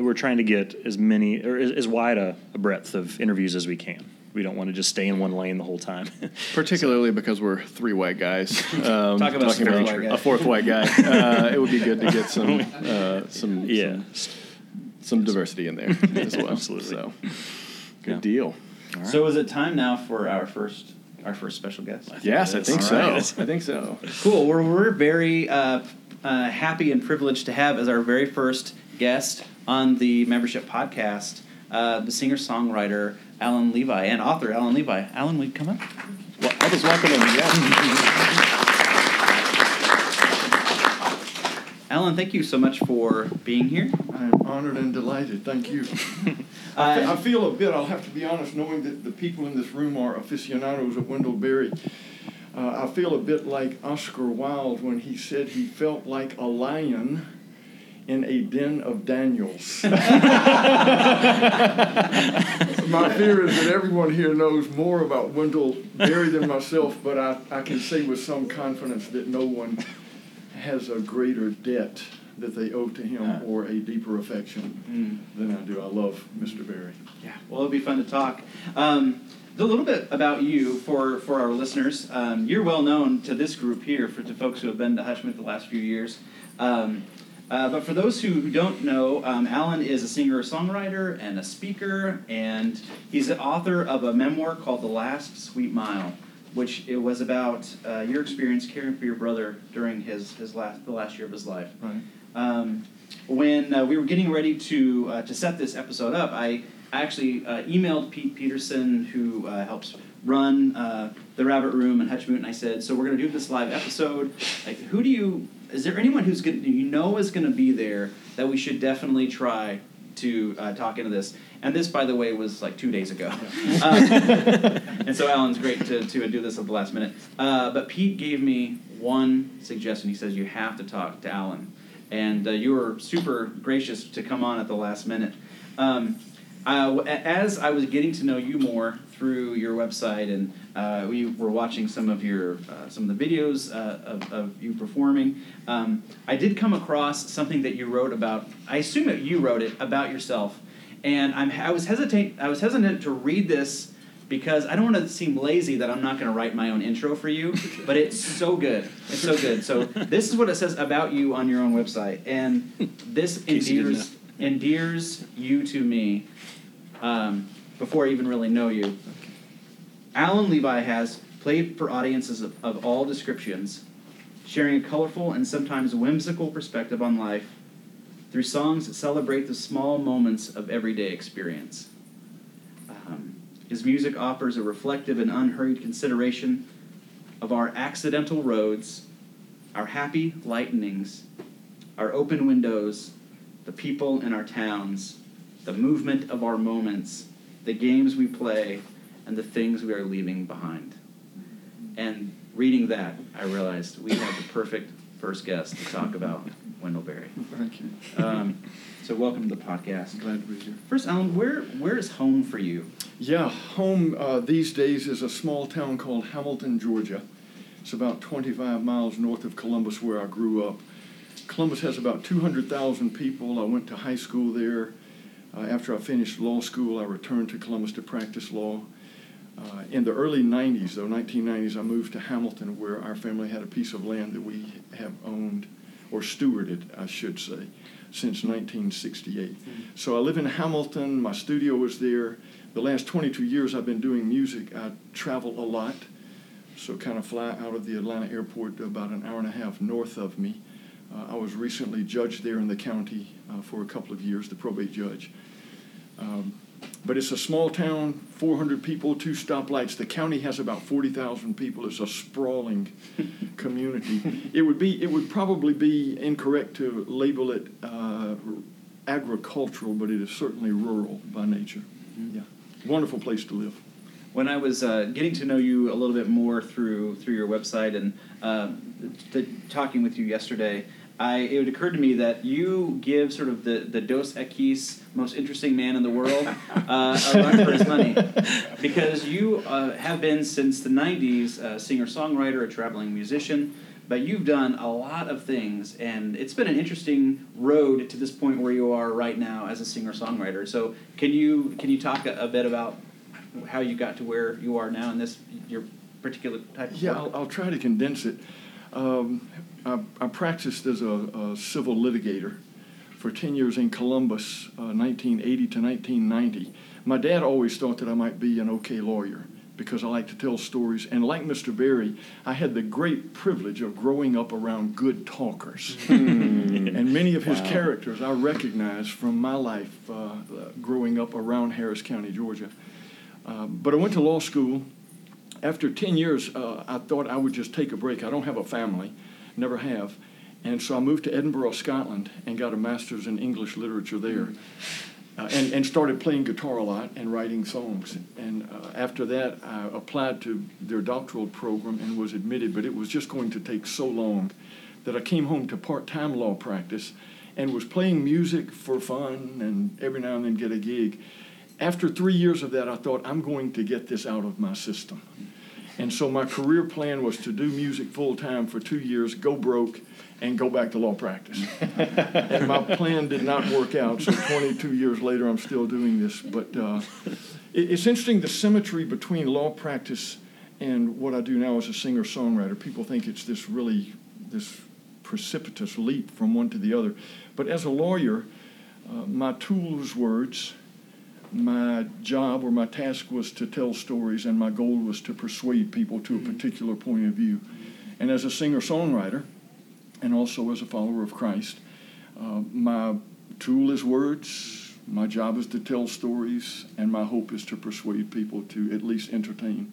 we're trying to get as many or as wide a breadth of interviews as we can. We don't want to just stay in one lane the whole time. Particularly because we're three white guys. Talking about a fourth white guy. It would be good to get some diversity in there as well. Absolutely. So, good deal. Right. So is it time now for our first special guest? I think so. Cool. We're very happy and privileged to have as our very first guest on the Membership Podcast, the singer-songwriter Alan Levi and author Alan Levi. Alan, will you come up? Well, That is one thing. Yeah. Alan, thank you so much for being here. I am honored and delighted. Thank you. I feel a bit, I'll have to be honest, knowing that the people in this room are aficionados of Wendell Berry. I feel a bit like Oscar Wilde when he said he felt like a lion in a den of Daniels. My fear is that everyone here knows more about Wendell Berry than myself, but I can say with some confidence that no one has a greater debt that they owe to him or a deeper affection than I do. I love Mr. Berry. Yeah, well, it'll be fun to talk. A little bit about you for our listeners. You're well known to this group here, to folks who have been to Hutchmoot the last few years. But for those who don't know, Alan is a singer-songwriter and a speaker, and he's the author of a memoir called The Last Sweet Mile, which it was about your experience caring for your brother during the last year of his life. Right. When we were getting ready to set this episode up, I actually emailed Pete Peterson, who helps run the Rabbit Room in Hutchmoot, and I said, so we're going to do this live episode. Like, is there anyone who's going to, is going to be there that we should definitely try to talk into this? And this, by the way, was like 2 days ago. And so Alan's great to do this at the last minute. But Pete gave me one suggestion. He says, you have to talk to Alan. And you were super gracious to come on at the last minute. As I was getting to know you more through your website, and we were watching some of the videos of you performing, I did come across something that you wrote about. I assume that you wrote it about yourself, and I was hesitant to read this because I don't want to seem lazy that I'm not going to write my own intro for you. But it's so good. It's so good. So this is what it says about you on your own website, and this endears you to me. Before I even really know you. Okay. Alan Levi has played for audiences of all descriptions, sharing a colorful and sometimes whimsical perspective on life through songs that celebrate the small moments of everyday experience. His music offers a reflective and unhurried consideration of our accidental roads, our happy lightnings, our open windows, the people in our towns, the movement of our moments, the games we play, and the things we are leaving behind. And reading that, I realized we have the perfect first guest to talk about Wendell Berry. Thank you. So welcome to the podcast. Glad to be here. First, Alan, where is home for you? Yeah, home these days is a small town called Hamilton, Georgia. It's about 25 miles north of Columbus, where I grew up. Columbus has about 200,000 people. I went to high school there. After I finished law school, I returned to Columbus to practice law. In the early 90s, though, 1990s, I moved to Hamilton, where our family had a piece of land that we have owned, or stewarded, I should say, since 1968. Mm-hmm. So I live in Hamilton. My studio is there. The last 22 years I've been doing music. I travel a lot, so kind of fly out of the Atlanta airport about an hour and a half north of me. I was recently judge there in the county for a couple of years, the probate judge. But it's a small town, 400 people, 2 stoplights. The county has about 40,000 people. It's a sprawling community. It would probably be incorrect to label it agricultural, but it is certainly rural by nature. Mm-hmm. Yeah, wonderful place to live. When I was getting to know you a little bit more through your website and talking with you yesterday, it occurred to me that you give sort of the Dos Equis, most interesting man in the world, a run for his money, because you have been since the 90s a singer-songwriter, a traveling musician, but you've done a lot of things, and it's been an interesting road to this point where you are right now as a singer-songwriter. So can you talk a bit about how you got to where you are now in this your particular type of work? Yeah, I'll try to condense it. I practiced as a civil litigator for 10 years in Columbus, 1980 to 1990. My dad always thought that I might be an okay lawyer because I like to tell stories. And like Mr. Berry, I had the great privilege of growing up around good talkers. And many of his characters I recognize from my life growing up around Harris County, Georgia. But I went to law school. After 10 years, I thought I would just take a break. I don't have a family, never have. And so I moved to Edinburgh, Scotland, and got a master's in English literature there, and started playing guitar a lot and writing songs. And after that, I applied to their doctoral program and was admitted, but it was just going to take so long that I came home to part-time law practice and was playing music for fun and every now and then get a gig. After 3 years of that, I thought, I'm going to get this out of my system. And so my career plan was to do music full-time for 2 years, go broke, and go back to law practice. And my plan did not work out, so 22 years later, I'm still doing this. But it's interesting, the symmetry between law practice and what I do now as a singer-songwriter. People think it's this really, this precipitous leap from one to the other. But as a lawyer, my tool was words. My job or my task was to tell stories, and my goal was to persuade people to a particular point of view. And as a singer-songwriter, and also as a follower of Christ, my tool is words, my job is to tell stories, and my hope is to persuade people to at least entertain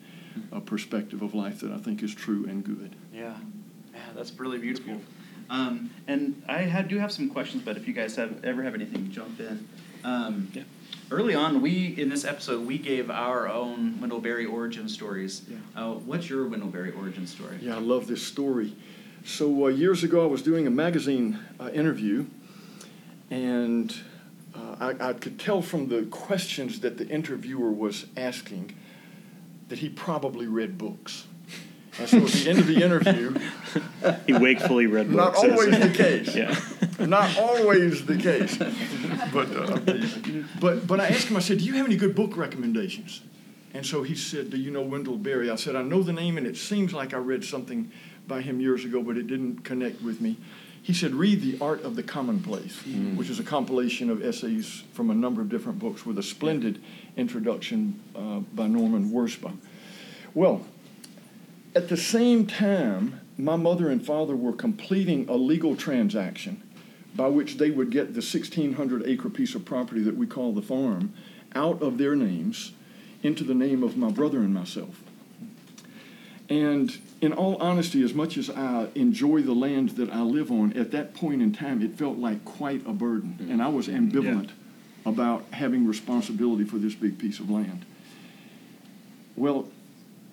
a perspective of life that I think is true and good. Yeah, yeah, that's really beautiful. That's beautiful. And I do have some questions, but if you guys ever have anything, jump in. Yeah. Early on, in this episode, we gave our own Wendell Berry origin stories. Yeah. What's your Wendell Berry origin story? Yeah, I love this story. So years ago, I was doing a magazine interview, and I could tell from the questions that the interviewer was asking that he probably read books. And so at the end of the interview... He wakefully read books. Not always the case. Yeah. Not always the case. But I asked him, I said, do you have any good book recommendations? And so he said, do you know Wendell Berry? I said, I know the name, and it seems like I read something by him years ago, but it didn't connect with me. He said, read The Art of the Commonplace, which is a compilation of essays from a number of different books with a splendid introduction by Norman Wurzbach. Well, at the same time, my mother and father were completing a legal transaction by which they would get the 1,600-acre piece of property that we call the farm out of their names into the name of my brother and myself. And in all honesty, as much as I enjoy the land that I live on, at that point in time, it felt like quite a burden. Mm-hmm. And I was ambivalent about having responsibility for this big piece of land. Well,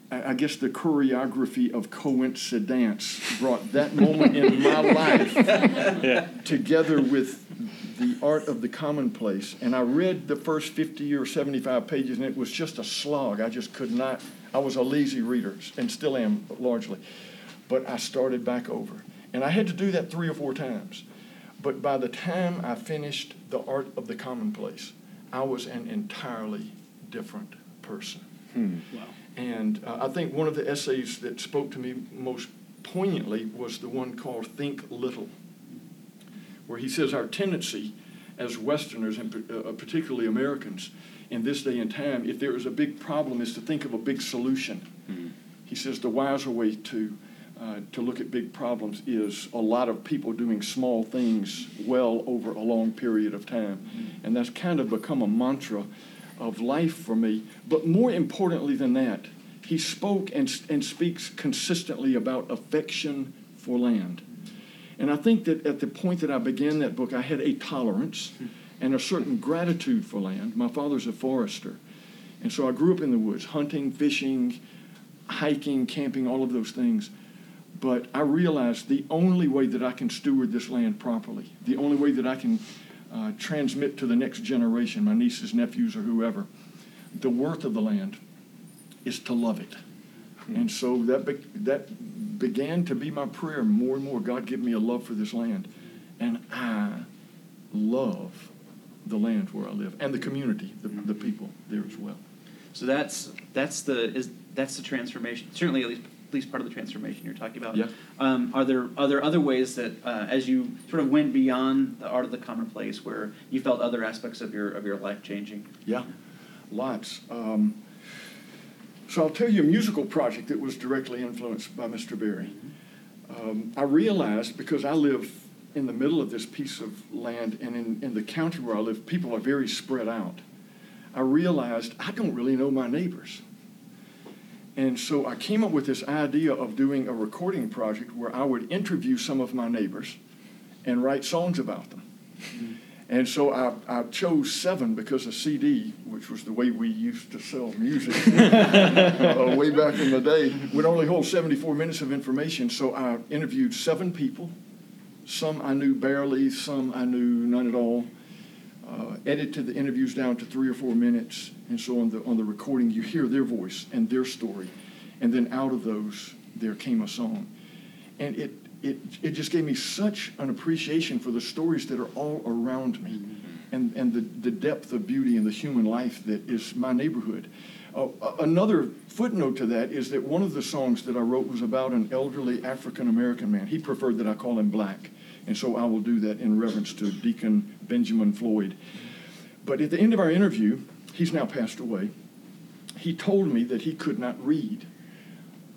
I guess the choreography of coincidence brought that moment in my life together with The Art of the Commonplace. And I read the first 50 or 75 pages, and it was just a slog. I just could not. I was a lazy reader, and still am largely. But I started back over. And I had to do that 3 or 4 times. But by the time I finished The Art of the Commonplace, I was an entirely different person. Wow. And I think one of the essays that spoke to me most poignantly was the one called Think Little, where he says our tendency as Westerners, and particularly Americans, in this day and time, if there is a big problem, is to think of a big solution. Mm-hmm. He says the wiser way to look at big problems is a lot of people doing small things well over a long period of time. Mm-hmm. And that's kind of become a mantra of life for me. But more importantly than that, he spoke and speaks consistently about affection for land. And I think that at the point that I began that book, I had a tolerance and a certain gratitude for land. My father's a forester, and so I grew up in the woods, hunting, fishing, hiking, camping, all of those things. But I realized the only way that I can steward this land properly, the only way that I can transmit to the next generation, my nieces, nephews, or whoever, the worth of the land, is to love it. And so that began to be my prayer more and more. God, give me a love for this land. And I love the land where I live and the community, the people there as well. So that's the transformation. Certainly, at least part of the transformation you're talking about. Yeah. Are there other ways that as you sort of went beyond The Art of the Commonplace, where you felt other aspects of your life changing? Yeah, lots. So I'll tell you a musical project that was directly influenced by Mr. Berry. I realized, because I live in the middle of this piece of land, and in the county where I live, people are very spread out. I realized I don't really know my neighbors. And so I came up with this idea of doing a recording project where I would interview some of my neighbors and write songs about them. Mm-hmm. And so I chose 7 because a CD, which was the way we used to sell music way back in the day, would only hold 74 minutes of information. So I interviewed 7 people. Some I knew barely, some I knew none at all. Edited the interviews down to 3 or 4 minutes, and so on the recording you hear their voice and their story, and then out of those there came a song, and it just gave me such an appreciation for the stories that are all around me, and the depth of beauty and the human life that is my neighborhood. Another footnote to that is that one of the songs that I wrote was about an elderly African American man. He preferred that I call him Black. And so I will do that in reverence to Deacon Benjamin Floyd. But at the end of our interview, he's now passed away, he told me that he could not read.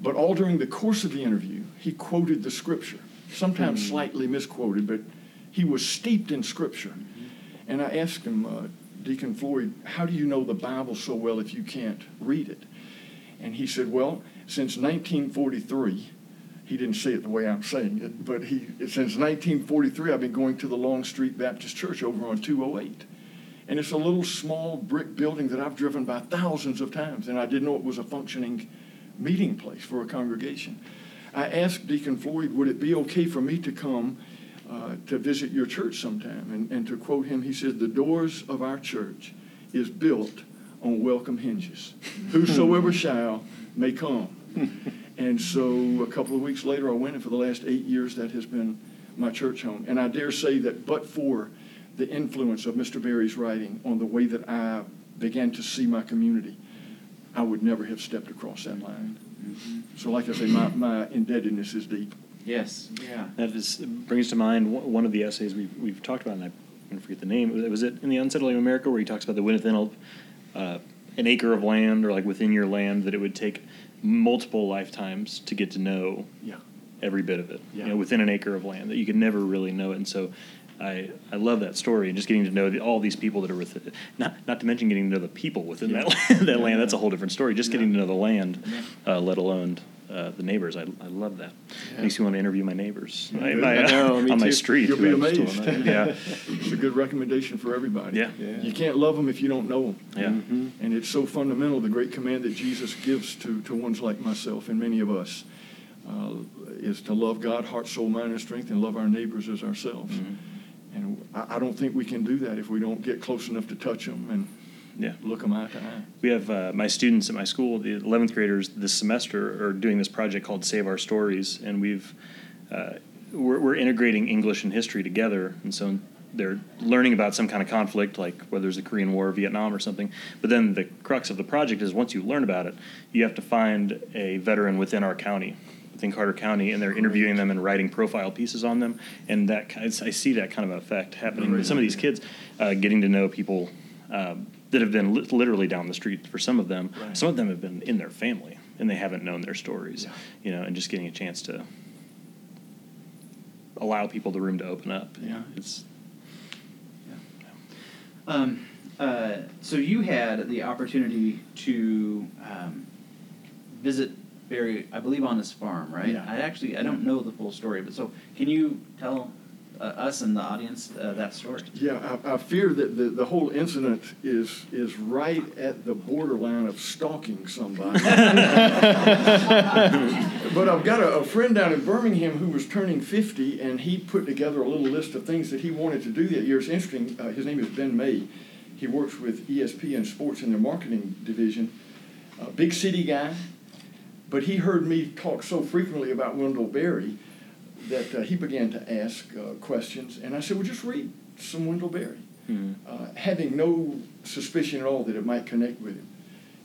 But all during the course of the interview, he quoted the scripture, sometimes slightly misquoted, but he was steeped in scripture. And I asked him, Deacon Floyd, how do you know the Bible so well if you can't read it? And he said, well, since 1943... he didn't say it the way I'm saying it, but since 1943, I've been going to the Longstreet Baptist Church over on 208. And it's a little small brick building that I've driven by thousands of times, and I didn't know it was a functioning meeting place for a congregation. I asked Deacon Floyd, would it be okay for me to come to visit your church sometime? And to quote him, he said, the doors of our church is built on welcome hinges. Whosoever shall may come. And so a couple of weeks later, I went, and for the last 8 years, that has been my church home. And I dare say that but for the influence of Mr. Berry's writing on the way that I began to see my community, I would never have stepped across that line. Mm-hmm. So like I say, my indebtedness is deep. Yes. Yeah. That brings to mind one of the essays we've talked about, and I'm going to forget the name. Was it in The Unsettling of America where he talks about the within an acre of land, or like within your land, that it would take multiple lifetimes to get to know every bit of it, you know, within an acre of land, that you could never really know it. And so I love that story, and just getting to know all these people that are within it, not to mention getting to know the people within that land. That's a whole different story, just getting to know the land, let alone the neighbors. I love that. Yeah. Makes me want to interview my neighbors on my street. You'll be amazed. It's a good recommendation for everybody. Yeah. Yeah. You can't love them if you don't know them. Yeah. Mm-hmm. And it's so fundamental, the great command that Jesus gives to ones like myself and many of us is to love God, heart, soul, mind, and strength, and love our neighbors as ourselves. Mm-hmm. And I don't think we can do that if we don't get close enough to touch them and look them eye to eye. We have my students at my school, the 11th graders, this semester are doing this project called Save Our Stories, and we're integrating English and history together, and so they're learning about some kind of conflict, like whether it's the Korean War or Vietnam or something. But then the crux of the project is once you learn about it, you have to find a veteran within our county, within Carter County, and they're interviewing them and writing profile pieces on them, and that I see that kind of effect happening with some of these kids, getting to know people that have been literally down the street for some of them. Right. Some of them have been in their family, and they haven't known their stories, you know, and just getting a chance to allow people the room to open up. Yeah. So you had the opportunity to visit Berry, I believe, on his farm, right? Yeah. I don't know the full story, but so can you tell us and the audience that story? Yeah, I fear that the whole incident is right at the borderline of stalking somebody. But I've got a friend down in Birmingham who was turning 50, and he put together a little list of things that he wanted to do that year. It's interesting. His name is Ben May. He works with ESPN Sports in their marketing division. Big city guy. But he heard me talk so frequently about Wendell Berry that he began to ask questions, and I said, well, just read some Wendell Berry, having no suspicion at all that it might connect with him.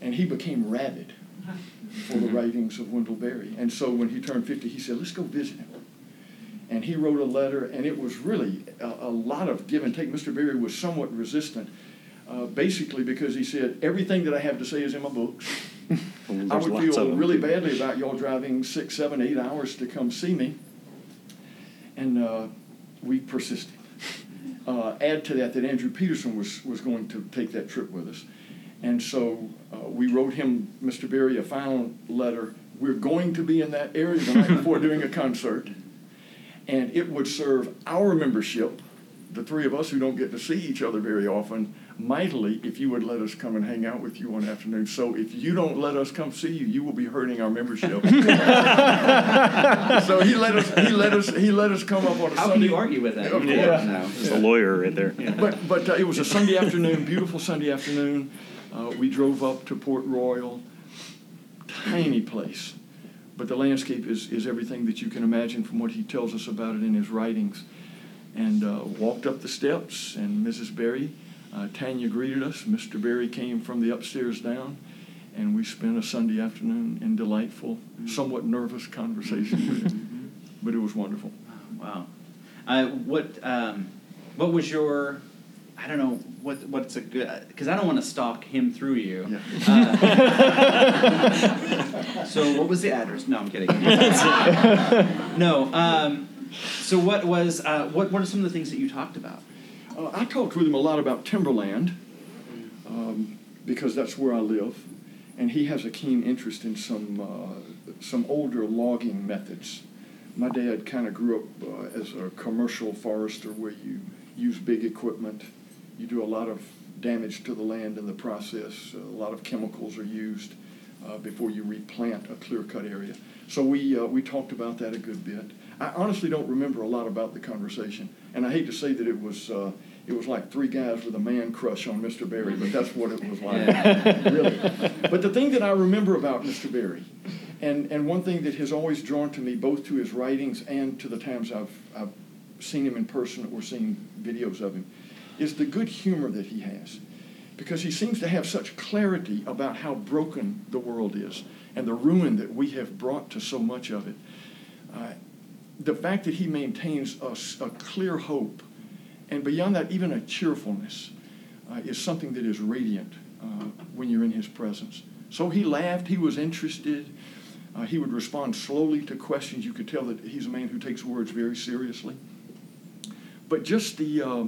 And he became rabid for the writings of Wendell Berry. And so when he turned 50, he said, let's go visit him. And he wrote a letter, and it was really a lot of give and take. Mr. Berry was somewhat resistant, basically because he said, everything that I have to say is in my books. I would feel really badly about y'all driving 6, 7, 8 hours to come see me. And we persisted. Add to that Andrew Peterson was going to take that trip with us. And so we wrote him, Mr. Berry, a final letter. We're going to be in that area the night before doing a concert, and it would serve our membership, the three of us who don't get to see each other very often, mightily if you would let us come and hang out with you one afternoon. So if you don't let us come see you, you will be hurting our membership. So he let us come up on a Sunday. How can you argue with that? Of course. Yeah. It's a lawyer right there. Yeah. But it was a Sunday afternoon, beautiful Sunday afternoon. We drove up to Port Royal, tiny place, but the landscape is everything that you can imagine from what he tells us about it in his writings. And walked up the steps, and Mrs. Berry, Tanya greeted us. Mr. Berry came from the upstairs down, and we spent a Sunday afternoon in delightful, somewhat nervous conversation with him. But it was wonderful. Wow. What was your... I don't know what's a good... Because I don't want to stalk him through you. Yeah. So what was the address? No, I'm kidding. No. So what was... what are some of the things that you talked about? I talked with him a lot about timberland, because that's where I live. And he has a keen interest in some older logging methods. My dad kind of grew up as a commercial forester where you use big equipment. You do a lot of damage to the land in the process. A lot of chemicals are used before you replant a clear-cut area. So we talked about that a good bit. I honestly don't remember a lot about the conversation, and I hate to say that it was like three guys with a man crush on Mr. Berry, but that's what it was like, really. But the thing that I remember about Mr. Berry, and one thing that has always drawn to me, both to his writings and to the times I've seen him in person or seen videos of him, is the good humor that he has, because he seems to have such clarity about how broken the world is and the ruin that we have brought to so much of it. The fact that he maintains a clear hope, and beyond that, even a cheerfulness, is something that is radiant when you're in his presence. So he laughed. He was interested. He would respond slowly to questions. You could tell that he's a man who takes words very seriously. But just the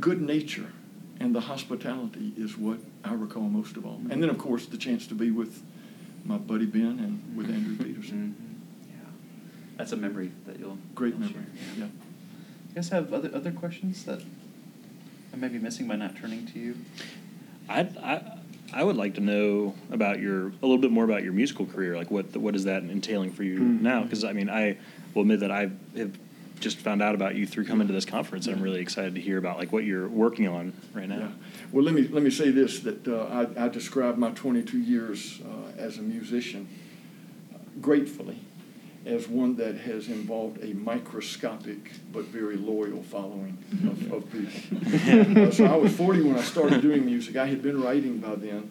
good nature and the hospitality is what I recall most of all. And then, of course, the chance to be with my buddy Ben and with Andrew Peterson. That's a memory that you'll great memory. Share. Yeah. You guys have other questions that I may be missing by not turning to you? I would like to know about a little bit more about your musical career. Like what is that entailing for you now? Because I mean, I will admit that I have just found out about you through coming to this conference, and I'm really excited to hear about like what you're working on right now. Yeah. Well, let me say this, that I describe my 22 years as a musician gratefully as one that has involved a microscopic but very loyal following of people. So I was 40 when I started doing music. I had been writing by then.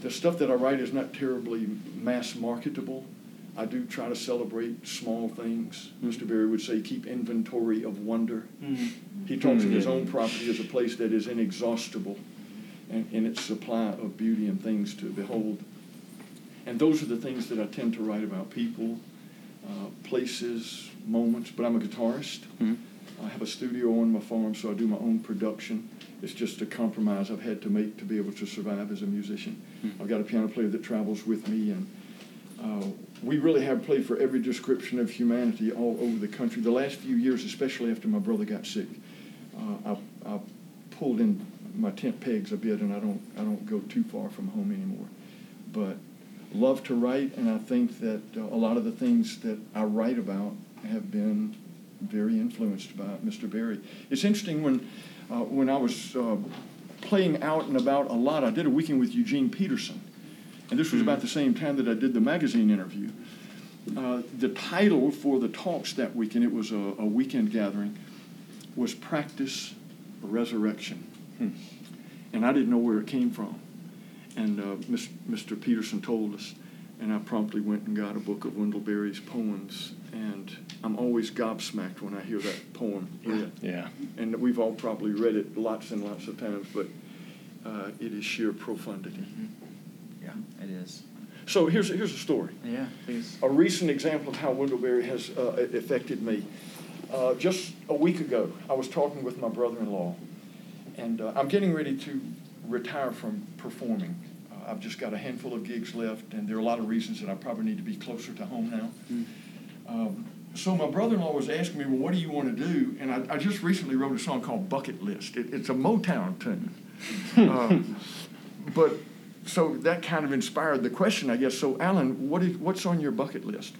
The stuff that I write is not terribly mass marketable. I do try to celebrate small things. Mr. Berry would say, keep inventory of wonder. He talks of his own property as a place that is inexhaustible in its supply of beauty and things to behold. And those are the things that I tend to write about, people, places, moments. But I'm a guitarist. I have a studio on my farm, so I do my own production. It's just a compromise I've had to make to be able to survive as a musician. I've got a piano player that travels with me, and we really have played for every description of humanity all over the country. The last few years, especially after my brother got sick, I pulled in my tent pegs a bit, and I don't go too far from home anymore. But love to write, and I think that a lot of the things that I write about have been very influenced by Mr. Berry. It's interesting when I was playing out and about a lot, I did a weekend with Eugene Peterson, and this was about the same time that I did the magazine interview. The title for the talks that weekend, it was a weekend gathering, was Practice Resurrection, and I didn't know where it came from. And Mr. Peterson told us, and I promptly went and got a book of Wendell Berry's poems. And I'm always gobsmacked when I hear that poem read. Yeah. And we've all probably read it lots and lots of times, but it is sheer profundity. Yeah, it is. So here's a story. Yeah, please. A recent example of how Wendell Berry has affected me. Just a week ago, I was talking with my brother-in-law, and I'm getting ready to retire from performing. I've just got a handful of gigs left, and there are a lot of reasons that I probably need to be closer to home now. So my brother-in-law was asking me, well, what do you want to do? And I just recently wrote a song called Bucket List. It's a Motown tune. But so that kind of inspired the question, I guess. So, Alan, what's on your bucket list?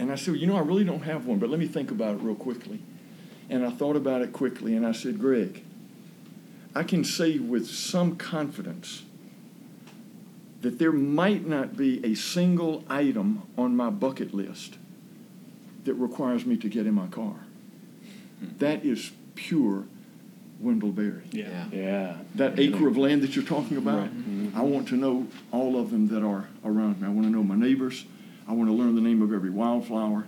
And I said, I really don't have one, but let me think about it real quickly. And I thought about it quickly, and I said, Greg, I can say with some confidence that there might not be a single item on my bucket list that requires me to get in my car. That is pure Wendell Berry. Yeah. That acre of land that you're talking about, right. I want to know all of them that are around me. I want to know my neighbors. I want to learn the name of every wildflower.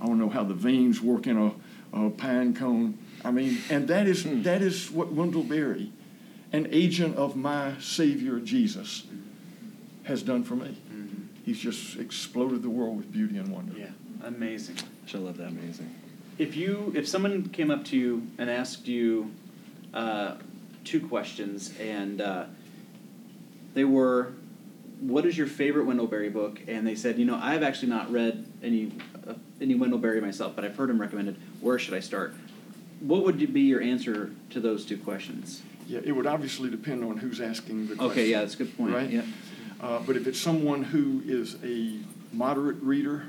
I want to know how the veins work in a pine cone. I mean, and that is what Wendell Berry, an agent of my Savior Jesus, has done for me. He's just exploded the world with beauty and wonder. Yeah, amazing. I love that. Amazing. If someone came up to you and asked you two questions, and they were, what is your favorite Wendell Berry book? And they said, I've actually not read any Wendell Berry myself, but I've heard him recommended. Where should I start? What would be your answer to those two questions? Yeah, it would obviously depend on who's asking the question. Okay, yeah, that's a good point. Right? Yeah. But if it's someone who is a moderate reader,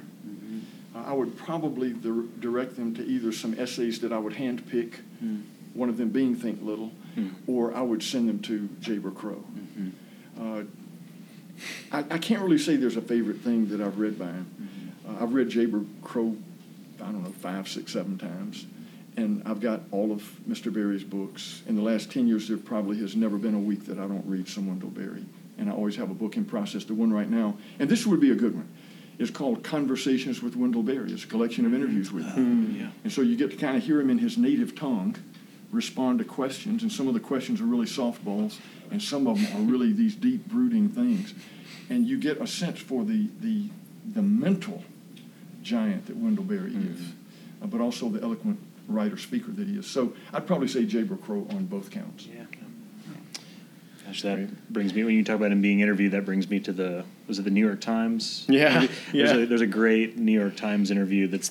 I would probably direct them to either some essays that I would handpick, one of them being Think Little, or I would send them to Jayber Crow. I can't really say there's a favorite thing that I've read by him. I've read Jayber Crow, I don't know, 5, 6, 7 times, and I've got all of Mr. Berry's books. In the last 10 years, there probably has never been a week that I don't read some Wendell Berry, and I always have a book in process. The one right now, and this would be a good one, it's called Conversations with Wendell Berry. It's a collection of interviews with him. And so you get to kind of hear him in his native tongue respond to questions, and some of the questions are really softballs, and some of them are really these deep, brooding things. And you get a sense for the mental giant that Wendell Berry is, but also the eloquent writer-speaker that he is. So I'd probably say Jayber Crow on both counts. Yeah. That brings me, when you talk about him being interviewed, that brings me to was it the New York Times? Yeah. There's a great New York Times interview that's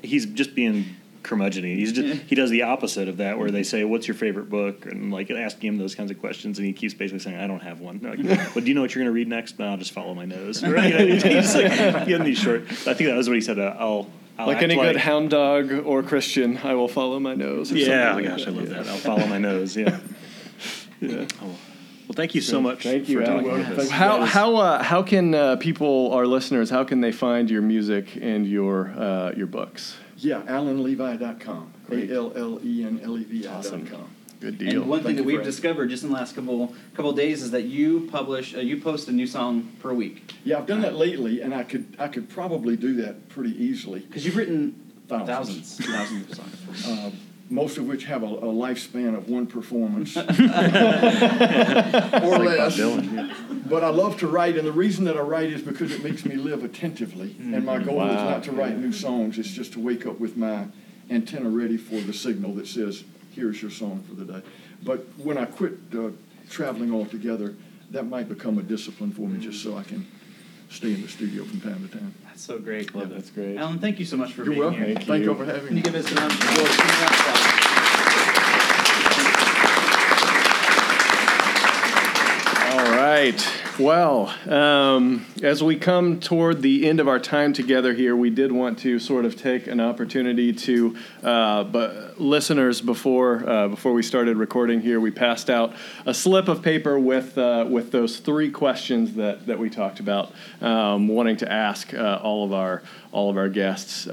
he's just being curmudgeon-y. He does the opposite of that, where they say, what's your favorite book? And asking him those kinds of questions, and he keeps basically saying, I don't have one. But do you know what you're going to read next? No, I'll just follow my nose. Right? He's getting these short. I think that was what he said, I'll like any good hound dog or Christian, I will follow my nose. I love that. I'll follow my nose, yeah. Yeah. Oh. Well, thank you so much. Thank you, Alan. How can our listeners can they find your music and your books? Yeah, AlanLevi.com. ALLENLEVI.com. Awesome. Good deal. And one thing that we've discovered just in the last couple of days is that you post a new song per week. Yeah, I've done that lately, and I could probably do that pretty easily because you've written thousands of songs. Most of which have a lifespan of one performance, or less. But I love to write, and the reason that I write is because it makes me live attentively. And my goal is not to write new songs; it's just to wake up with my antenna ready for the signal that says, "Here's your song for the day." But when I quit traveling altogether, that might become a discipline for me, just so I can stay in the studio from time to time. That's so great. Love that's great. Alan, thank you so much for being here. You're welcome. Thank you for having me. Can you give us an applause? All right. Well, as we come toward the end of our time together here, we did want to sort of take an opportunity to, listeners, before we started recording here, we passed out a slip of paper with those 3 questions that we talked about, wanting to ask all of our guests.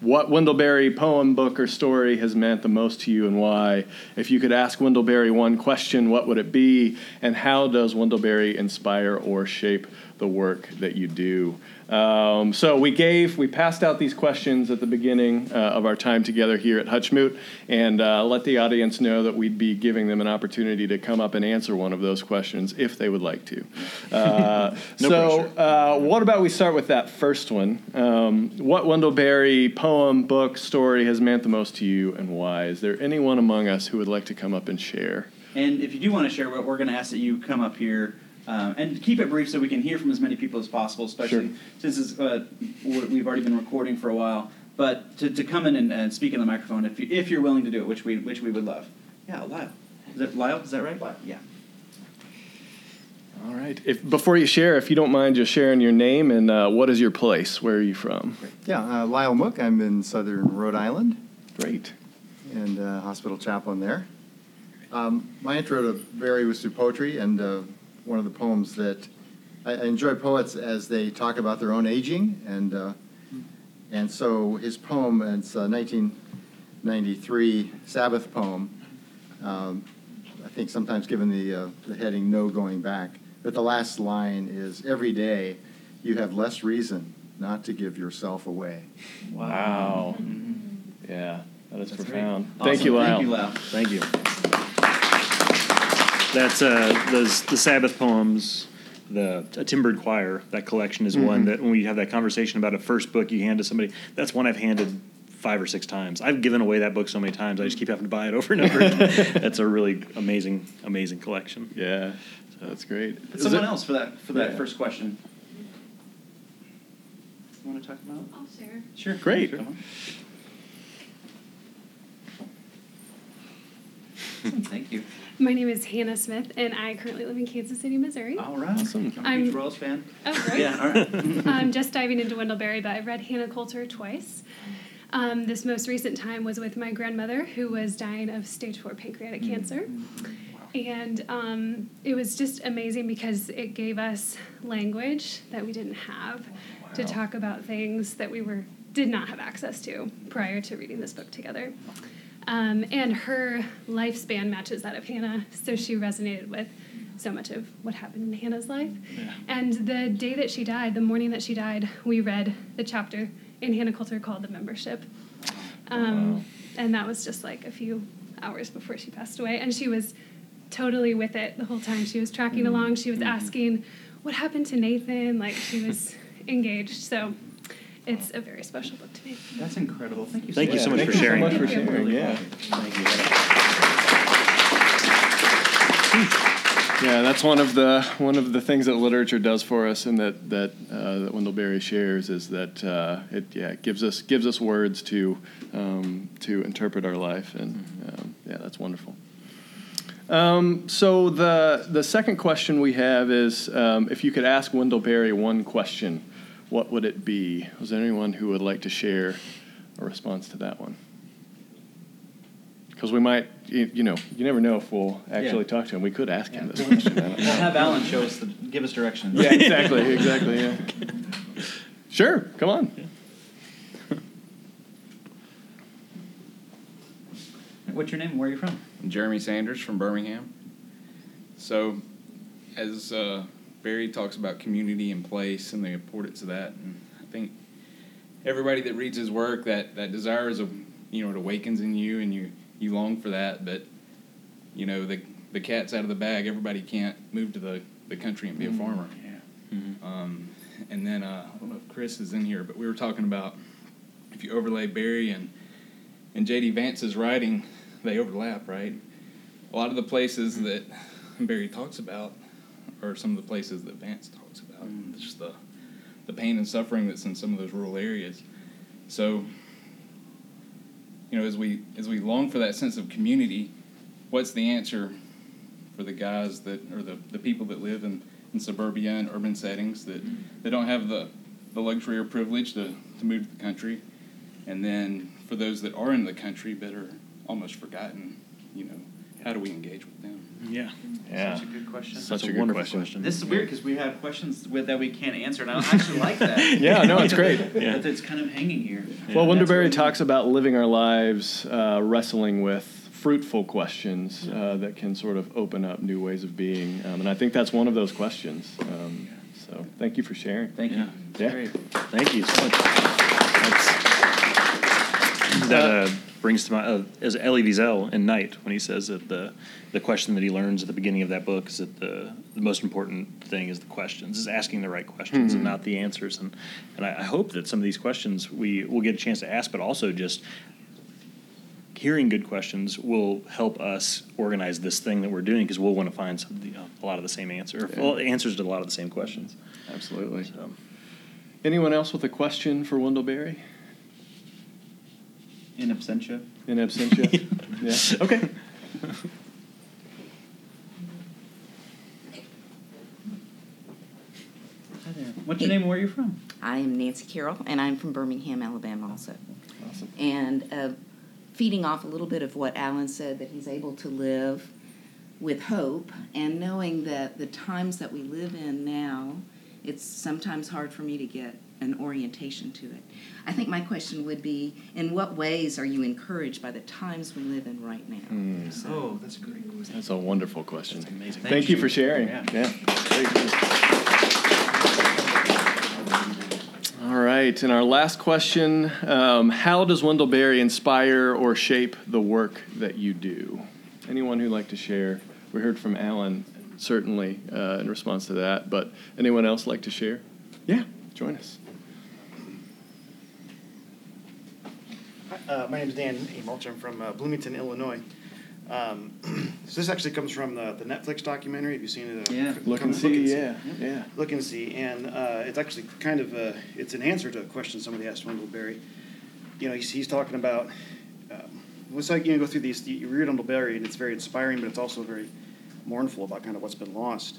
What Wendell Berry poem, book, or story has meant the most to you and why? If you could ask Wendell Berry one question, what would it be? And how does Wendell Berry inspire or shape the work that you do? So we passed out these questions at the beginning of our time together here at Hutchmoot, and let the audience know that we'd be giving them an opportunity to come up and answer one of those questions if they would like to. What about we start with that first one? What Wendell Berry poem, book, story has meant the most to you and why? Is there anyone among us who would like to come up and share? And if you do want to share, we're going to ask that you come up here and keep it brief so we can hear from as many people as possible, especially since it's, we've already been recording for a while. But to come in and speak in the microphone, if you're willing to do it, which we would love. Yeah, Lyle. Is that right? Lyle. Yeah. All right. Before you share, if you don't mind just sharing your name and what is your place? Where are you from? Yeah, Lyle Mook. I'm in southern Rhode Island. Great. And hospital chaplain there. My intro to Berry was through poetry, and one of the poems that I enjoy poets as they talk about their own aging, and so his poem, it's a 1993 Sabbath poem, I think sometimes given the heading, No Going Back. But the last line is, every day you have less reason not to give yourself away. Wow. Mm-hmm. Yeah, that's profound. Awesome. Thank you, Lyle. Thank you. That's the Sabbath poems, a Timbered Choir, that collection is one that when we have that conversation about a first book you hand to somebody, that's one I've handed 5 or 6 times. I've given away that book so many times, I just keep having to buy it over and over again. That's a really amazing, amazing collection. Yeah, so that's great. But someone else for that first question. You want to talk about it? I'll share. Sure. Great. Sure. Thank you. My name is Hannah Smith, and I currently live in Kansas City, Missouri. All right. Awesome. I'm a huge Royals fan. Oh, great. Yeah, all right. I'm just diving into Wendell Berry, but I've read Hannah Coulter twice. This most recent time was with my grandmother, who was dying of stage 4 pancreatic cancer. Wow. And it was just amazing because it gave us language that we didn't have to talk about things that we did not have access to prior to reading this book together. And her lifespan matches that of Hannah, so she resonated with so much of what happened in Hannah's life. Yeah. And the day that she died, the morning that she died, we read the chapter in Hannah Coulter called The Membership. Wow. And that was just like a few hours before she passed away. And she was totally with it the whole time. She was tracking along. She was asking, what happened to Nathan? Like, she was engaged, so... It's a very special book to me. That's incredible. Thank you so much for sharing. Yeah. Thank you. Yeah, that's one of the things that literature does for us, and that Wendell Berry shares is that it gives us words to interpret our life, and that's wonderful. So the second question we have is if you could ask Wendell Berry one question, what would it be? Was there anyone who would like to share a response to that one? Because we might, you never know if we'll actually talk to him. We could ask him this question. We'll have Alan give us directions. Yeah, exactly. Yeah. Sure, come on. Yeah. What's your name? Where are you from? I'm Jeremy Sanders from Birmingham. So, as Berry talks about community and place and the importance of that, and I think everybody that reads his work, that desire is it awakens in you, and you long for that. But the cat's out of the bag. Everybody can't move to the country and be a farmer. Yeah. Mm-hmm. And then I don't know if Chris is in here, but we were talking about if you overlay Berry and J.D. Vance's writing, they overlap, right? A lot of the places that Berry talks about or some of the places that Vance talks about, just the pain and suffering that's in some of those rural areas. So, as we long for that sense of community, what's the answer for the guys or the people that live in suburbia and urban settings that they don't have the luxury or privilege to move to the country? And then for those that are in the country but are almost forgotten, how do we engage with them? Yeah. Such a good question. Such a wonderful question. This is weird because we have questions that we can't answer, and I actually like that. Yeah, no, it's great. Yeah. But it's kind of hanging here. Yeah. Well, Wendell Berry talks about living our lives, wrestling with fruitful questions that can sort of open up new ways of being, and I think that's one of those questions. So thank you for sharing. Thank you. Yeah. Great. Thank you so much. That brings to mind as Elie Wiesel in Night, when he says that the question that he learns at the beginning of that book is that the most important thing is the questions, is asking the right questions and not the answers. And I hope that some of these questions we will get a chance to ask, but also just hearing good questions will help us organize this thing that we're doing, because we'll want to find some, a lot of the same answer, answers to a lot of the same questions. Absolutely. So. Anyone else with a question for Wendell Berry? In absentia. In absentia. Yeah. Okay. Hi there. What's your name and where are you from? I am Nancy Carroll, and I'm from Birmingham, Alabama also. Awesome. And feeding off a little bit of what Alan said, that he's able to live with hope, and knowing that the times that we live in now, it's sometimes hard for me to get an orientation to it. I think my question would be, in what ways are you encouraged by the times we live in right now? Oh, that's a great question. That's a wonderful question. That's amazing. Thank you for sharing. Yeah. All right, and our last question, how does Wendell Berry inspire or shape the work that you do? Anyone who'd like to share? We heard from Alan, certainly, in response to that, but anyone else like to share? Yeah, join us. My name is Dan Amulch. I'm from Bloomington, Illinois. So this actually comes from the Netflix documentary. Have you seen it? Yeah. Look and See. Look and See. And it's actually kind of it's an answer to a question somebody asked Wendell Berry. You know, he's talking about, it's like, go through these, you read Wendell Berry, and it's very inspiring, but it's also very mournful about kind of what's been lost.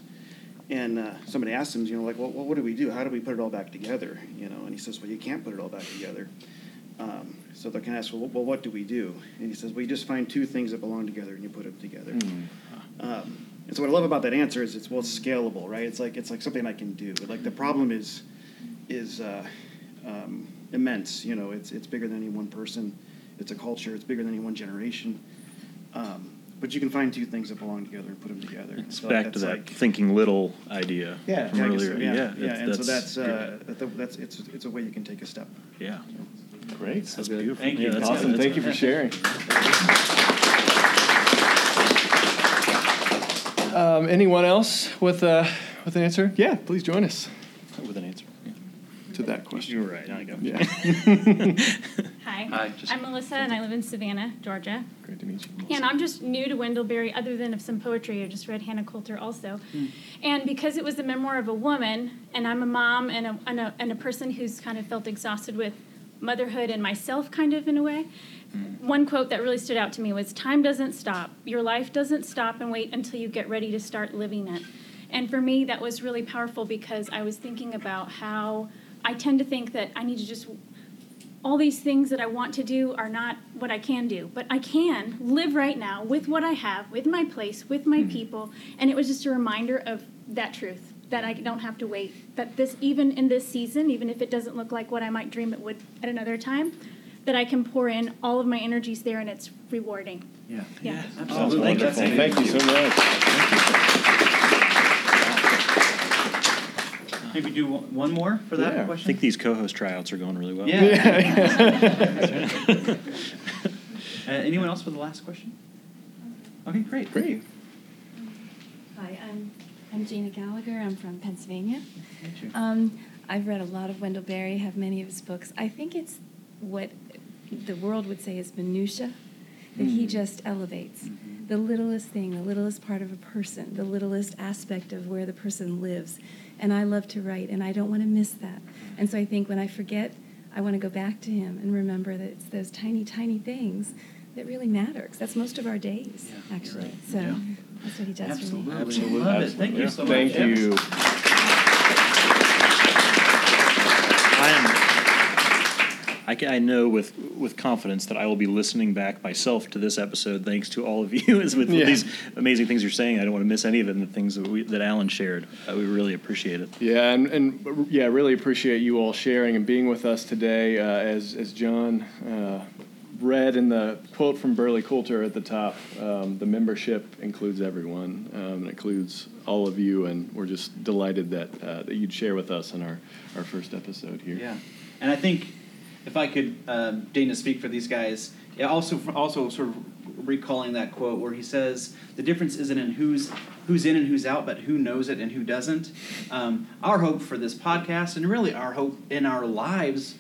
And somebody asked him, well, what do we do? How do we put it all back together? And he says, well, you can't put it all back together. So they can ask, well, what do we do? And he says, well, you just find two things that belong together and you put them together. And so what I love about that answer is it's scalable, right? It's like something I can do. But, the problem is immense. It's bigger than any one person. It's a culture. It's bigger than any one generation. But you can find two things that belong together and put them together. It's back to that thinking little idea from earlier. It's a way you can take a step. Yeah. Great. That's beautiful. Thank you. That's awesome. Thank you for sharing. Anyone else with an answer? Yeah, please join us. With an answer. Yeah. To that question. You're right. I got you. Yeah. Hi, I'm Melissa, and I live in Savannah, Georgia. Great to meet you, Melissa. And I'm just new to Wendell Berry, other than of some poetry. I just read Hannah Coulter also. And because it was the memoir of a woman, and I'm a mom and a person who's kind of felt exhausted with motherhood and myself kind of in a way, one quote that really stood out to me was, time doesn't stop. Your life doesn't stop and wait until you get ready to start living it. And for me, that was really powerful, because I was thinking about how I tend to think that I need to just... all these things that I want to do are not what I can do, but I can live right now with what I have, with my place, with my people, and it was just a reminder of that truth, that I don't have to wait, that this, even in this season, even if it doesn't look like what I might dream it would at another time, that I can pour in all of my energies there, and it's rewarding. Yeah. Absolutely. Wonderful. Thank you so much. Maybe do one more for that question? I think these co-host tryouts are going really well. Yeah. Anyone else for the last question? Okay, great. Hi, I'm Gina Gallagher. I'm from Pennsylvania. Thank you. I've read a lot of Wendell Berry, have many of his books. I think it's what the world would say is minutia, that he just elevates. The littlest thing, the littlest part of a person, the littlest aspect of where the person lives. And I love to write, and I don't want to miss that. And so I think when I forget, I want to go back to him and remember that it's those tiny, tiny things that really matter, because that's most of our days, actually. Right. So that's what he does for me. Absolutely. Love it. Thank you so much. Thank you. I know with confidence that I will be listening back myself to this episode, thanks to all of you, as with these amazing things you're saying. I don't want to miss any of them, the things that Alan shared. We really appreciate it. Yeah, and really appreciate you all sharing and being with us today. As John read in the quote from Burley Coulter at the top, the membership includes everyone, and includes all of you, and we're just delighted that you'd share with us in our first episode here. Yeah, and I think... if I could, Dana, speak for these guys, also sort of recalling that quote where he says, the difference isn't in who's in and who's out, but who knows it and who doesn't. Our hope for this podcast, and really our hope in our lives,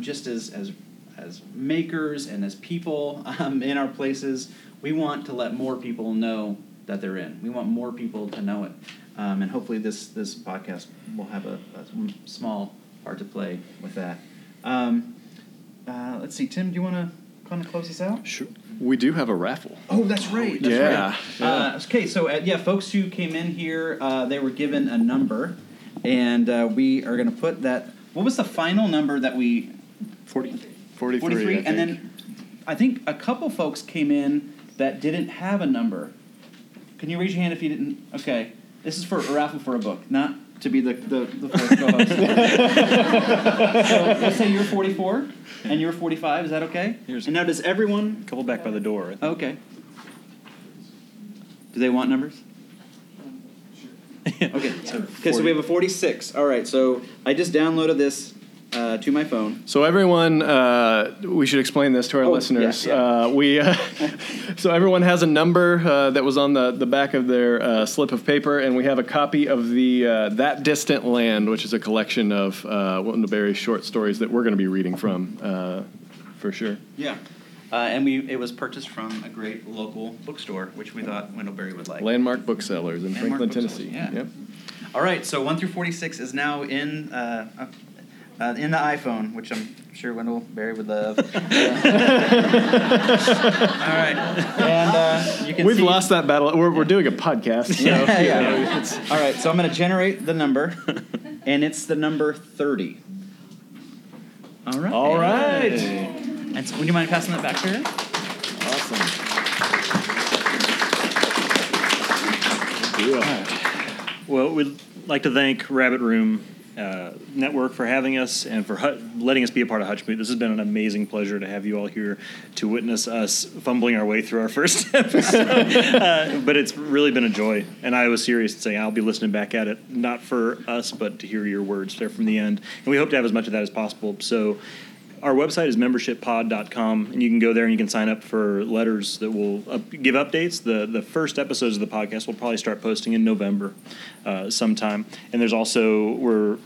just as as makers and as people in our places, we want to let more people know that they're in. We want more people to know it. And hopefully this podcast will have a small part to play with that. Let's see, Tim, do you want to kind of close this out? Sure. We do have a raffle. Oh, that's right. That's right. Okay, so, folks who came in here, they were given a number, and we are going to put that. What was the final number that we... 43, and then I think a couple folks came in that didn't have a number. Can you raise your hand if you didn't? Okay. This is for a raffle for a book, not to be the first co-host. So let's say you're 44 and you're 45. Is that okay? And now does everyone... A couple back by the door. Okay. Do they want numbers? Sure. Okay. So we have a 46. All right. So I just downloaded this to my phone. So everyone, we should explain this to our listeners. Yeah. So everyone has a number that was on the back of their slip of paper, and we have a copy of the That Distant Land, which is a collection of Wendell Berry's short stories that we're going to be reading from, for sure. Yeah. And it was purchased from a great local bookstore, which we thought Wendell Berry would like. Landmark Booksellers in Franklin, Tennessee. Yeah. Yep. All right, so 1 through 46 is now in the iPhone, which I'm sure Wendell Berry would love. All right, and you can. We've lost that battle. We're doing a podcast. So, all right, so I'm going to generate the number, and it's the number 30. All right. And so, would you mind passing that back to her? Awesome. Yeah. Well, we'd like to thank Rabbit Room Network for having us and for letting us be a part of Hutchmoot. This has been an amazing pleasure to have you all here to witness us fumbling our way through our first episode. But it's really been a joy, and I was serious in saying I'll be listening back at it, not for us, but to hear your words there from the end. And we hope to have as much of that as possible. So our website is membershippod.com, and you can go there and you can sign up for letters that will give updates. The first episodes of the podcast will probably start posting in November sometime. And there's also, we're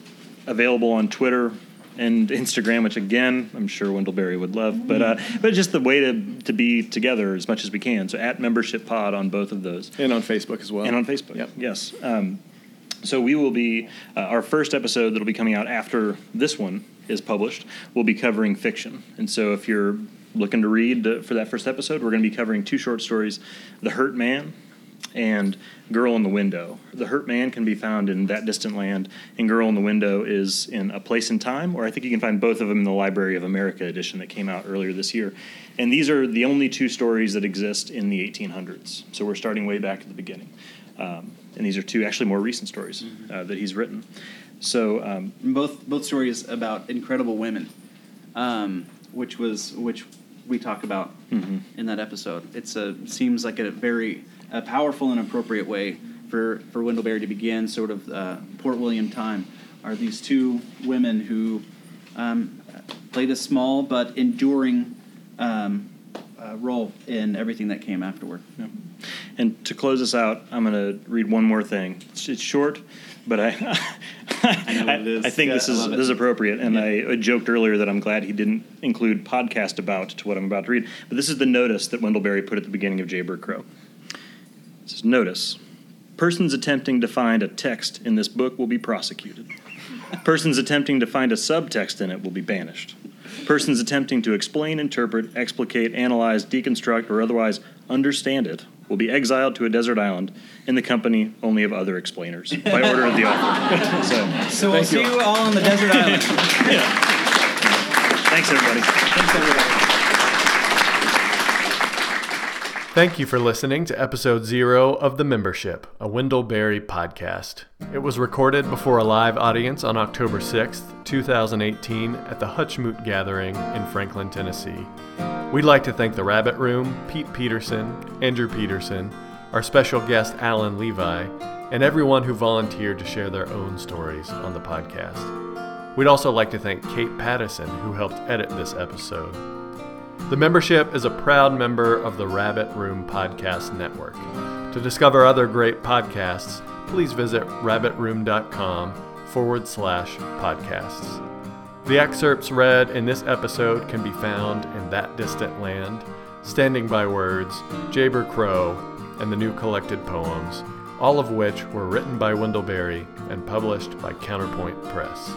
available on Twitter and Instagram, which, again, I'm sure Wendell Berry would love. But just the way to be together as much as we can. So at membershippod on both of those. And on Facebook as well. And on Facebook, yep. Yes. So we will be, our first episode that will be coming out after this one is published, we'll be covering fiction. And so if you're looking to read for that first episode, we're going to be covering two short stories, The Hurt Man and Girl in the Window. The Hurt Man can be found in That Distant Land, and Girl in the Window is in A Place in Time, or I think you can find both of them in the Library of America edition that came out earlier this year. And these are the only two stories that exist in the 1800s. So we're starting way back at the beginning. And these are two actually more recent stories that he's written. So both stories about incredible women, which we talk about in that episode. It's seems like a very powerful and appropriate way for Wendell Berry to begin sort of Port William time. Are these two women who played a small but enduring role in everything that came afterward. Yeah. And to close us out, I'm going to read one more thing. It's short, but I think this is appropriate. And I joked earlier that I'm glad he didn't include podcast about to what I'm about to read. But this is the notice that Wendell Berry put at the beginning of Jayber Crow. It says, notice, persons attempting to find a text in this book will be prosecuted. Persons attempting to find a subtext in it will be banished. Persons attempting to explain, interpret, explicate, analyze, deconstruct, or otherwise understand it will be exiled to a desert island in the company only of other explainers by order of the author. So we'll see you all on the desert island. Thanks, everybody. Thank you for listening to episode 0 of The Membership, a Wendell Berry podcast. It was recorded before a live audience on October 6th, 2018 at the Hutchmoot Gathering in Franklin, Tennessee. We'd like to thank The Rabbit Room, Pete Peterson, Andrew Peterson, our special guest Alan Levi, and everyone who volunteered to share their own stories on the podcast. We'd also like to thank Kate Pattison, who helped edit this episode. The Membership is a proud member of the Rabbit Room Podcast Network. To discover other great podcasts, please visit rabbitroom.com/podcasts. The excerpts read in this episode can be found in That Distant Land, Standing by Words, Jayber Crow, and the new collected poems, all of which were written by Wendell Berry and published by Counterpoint Press.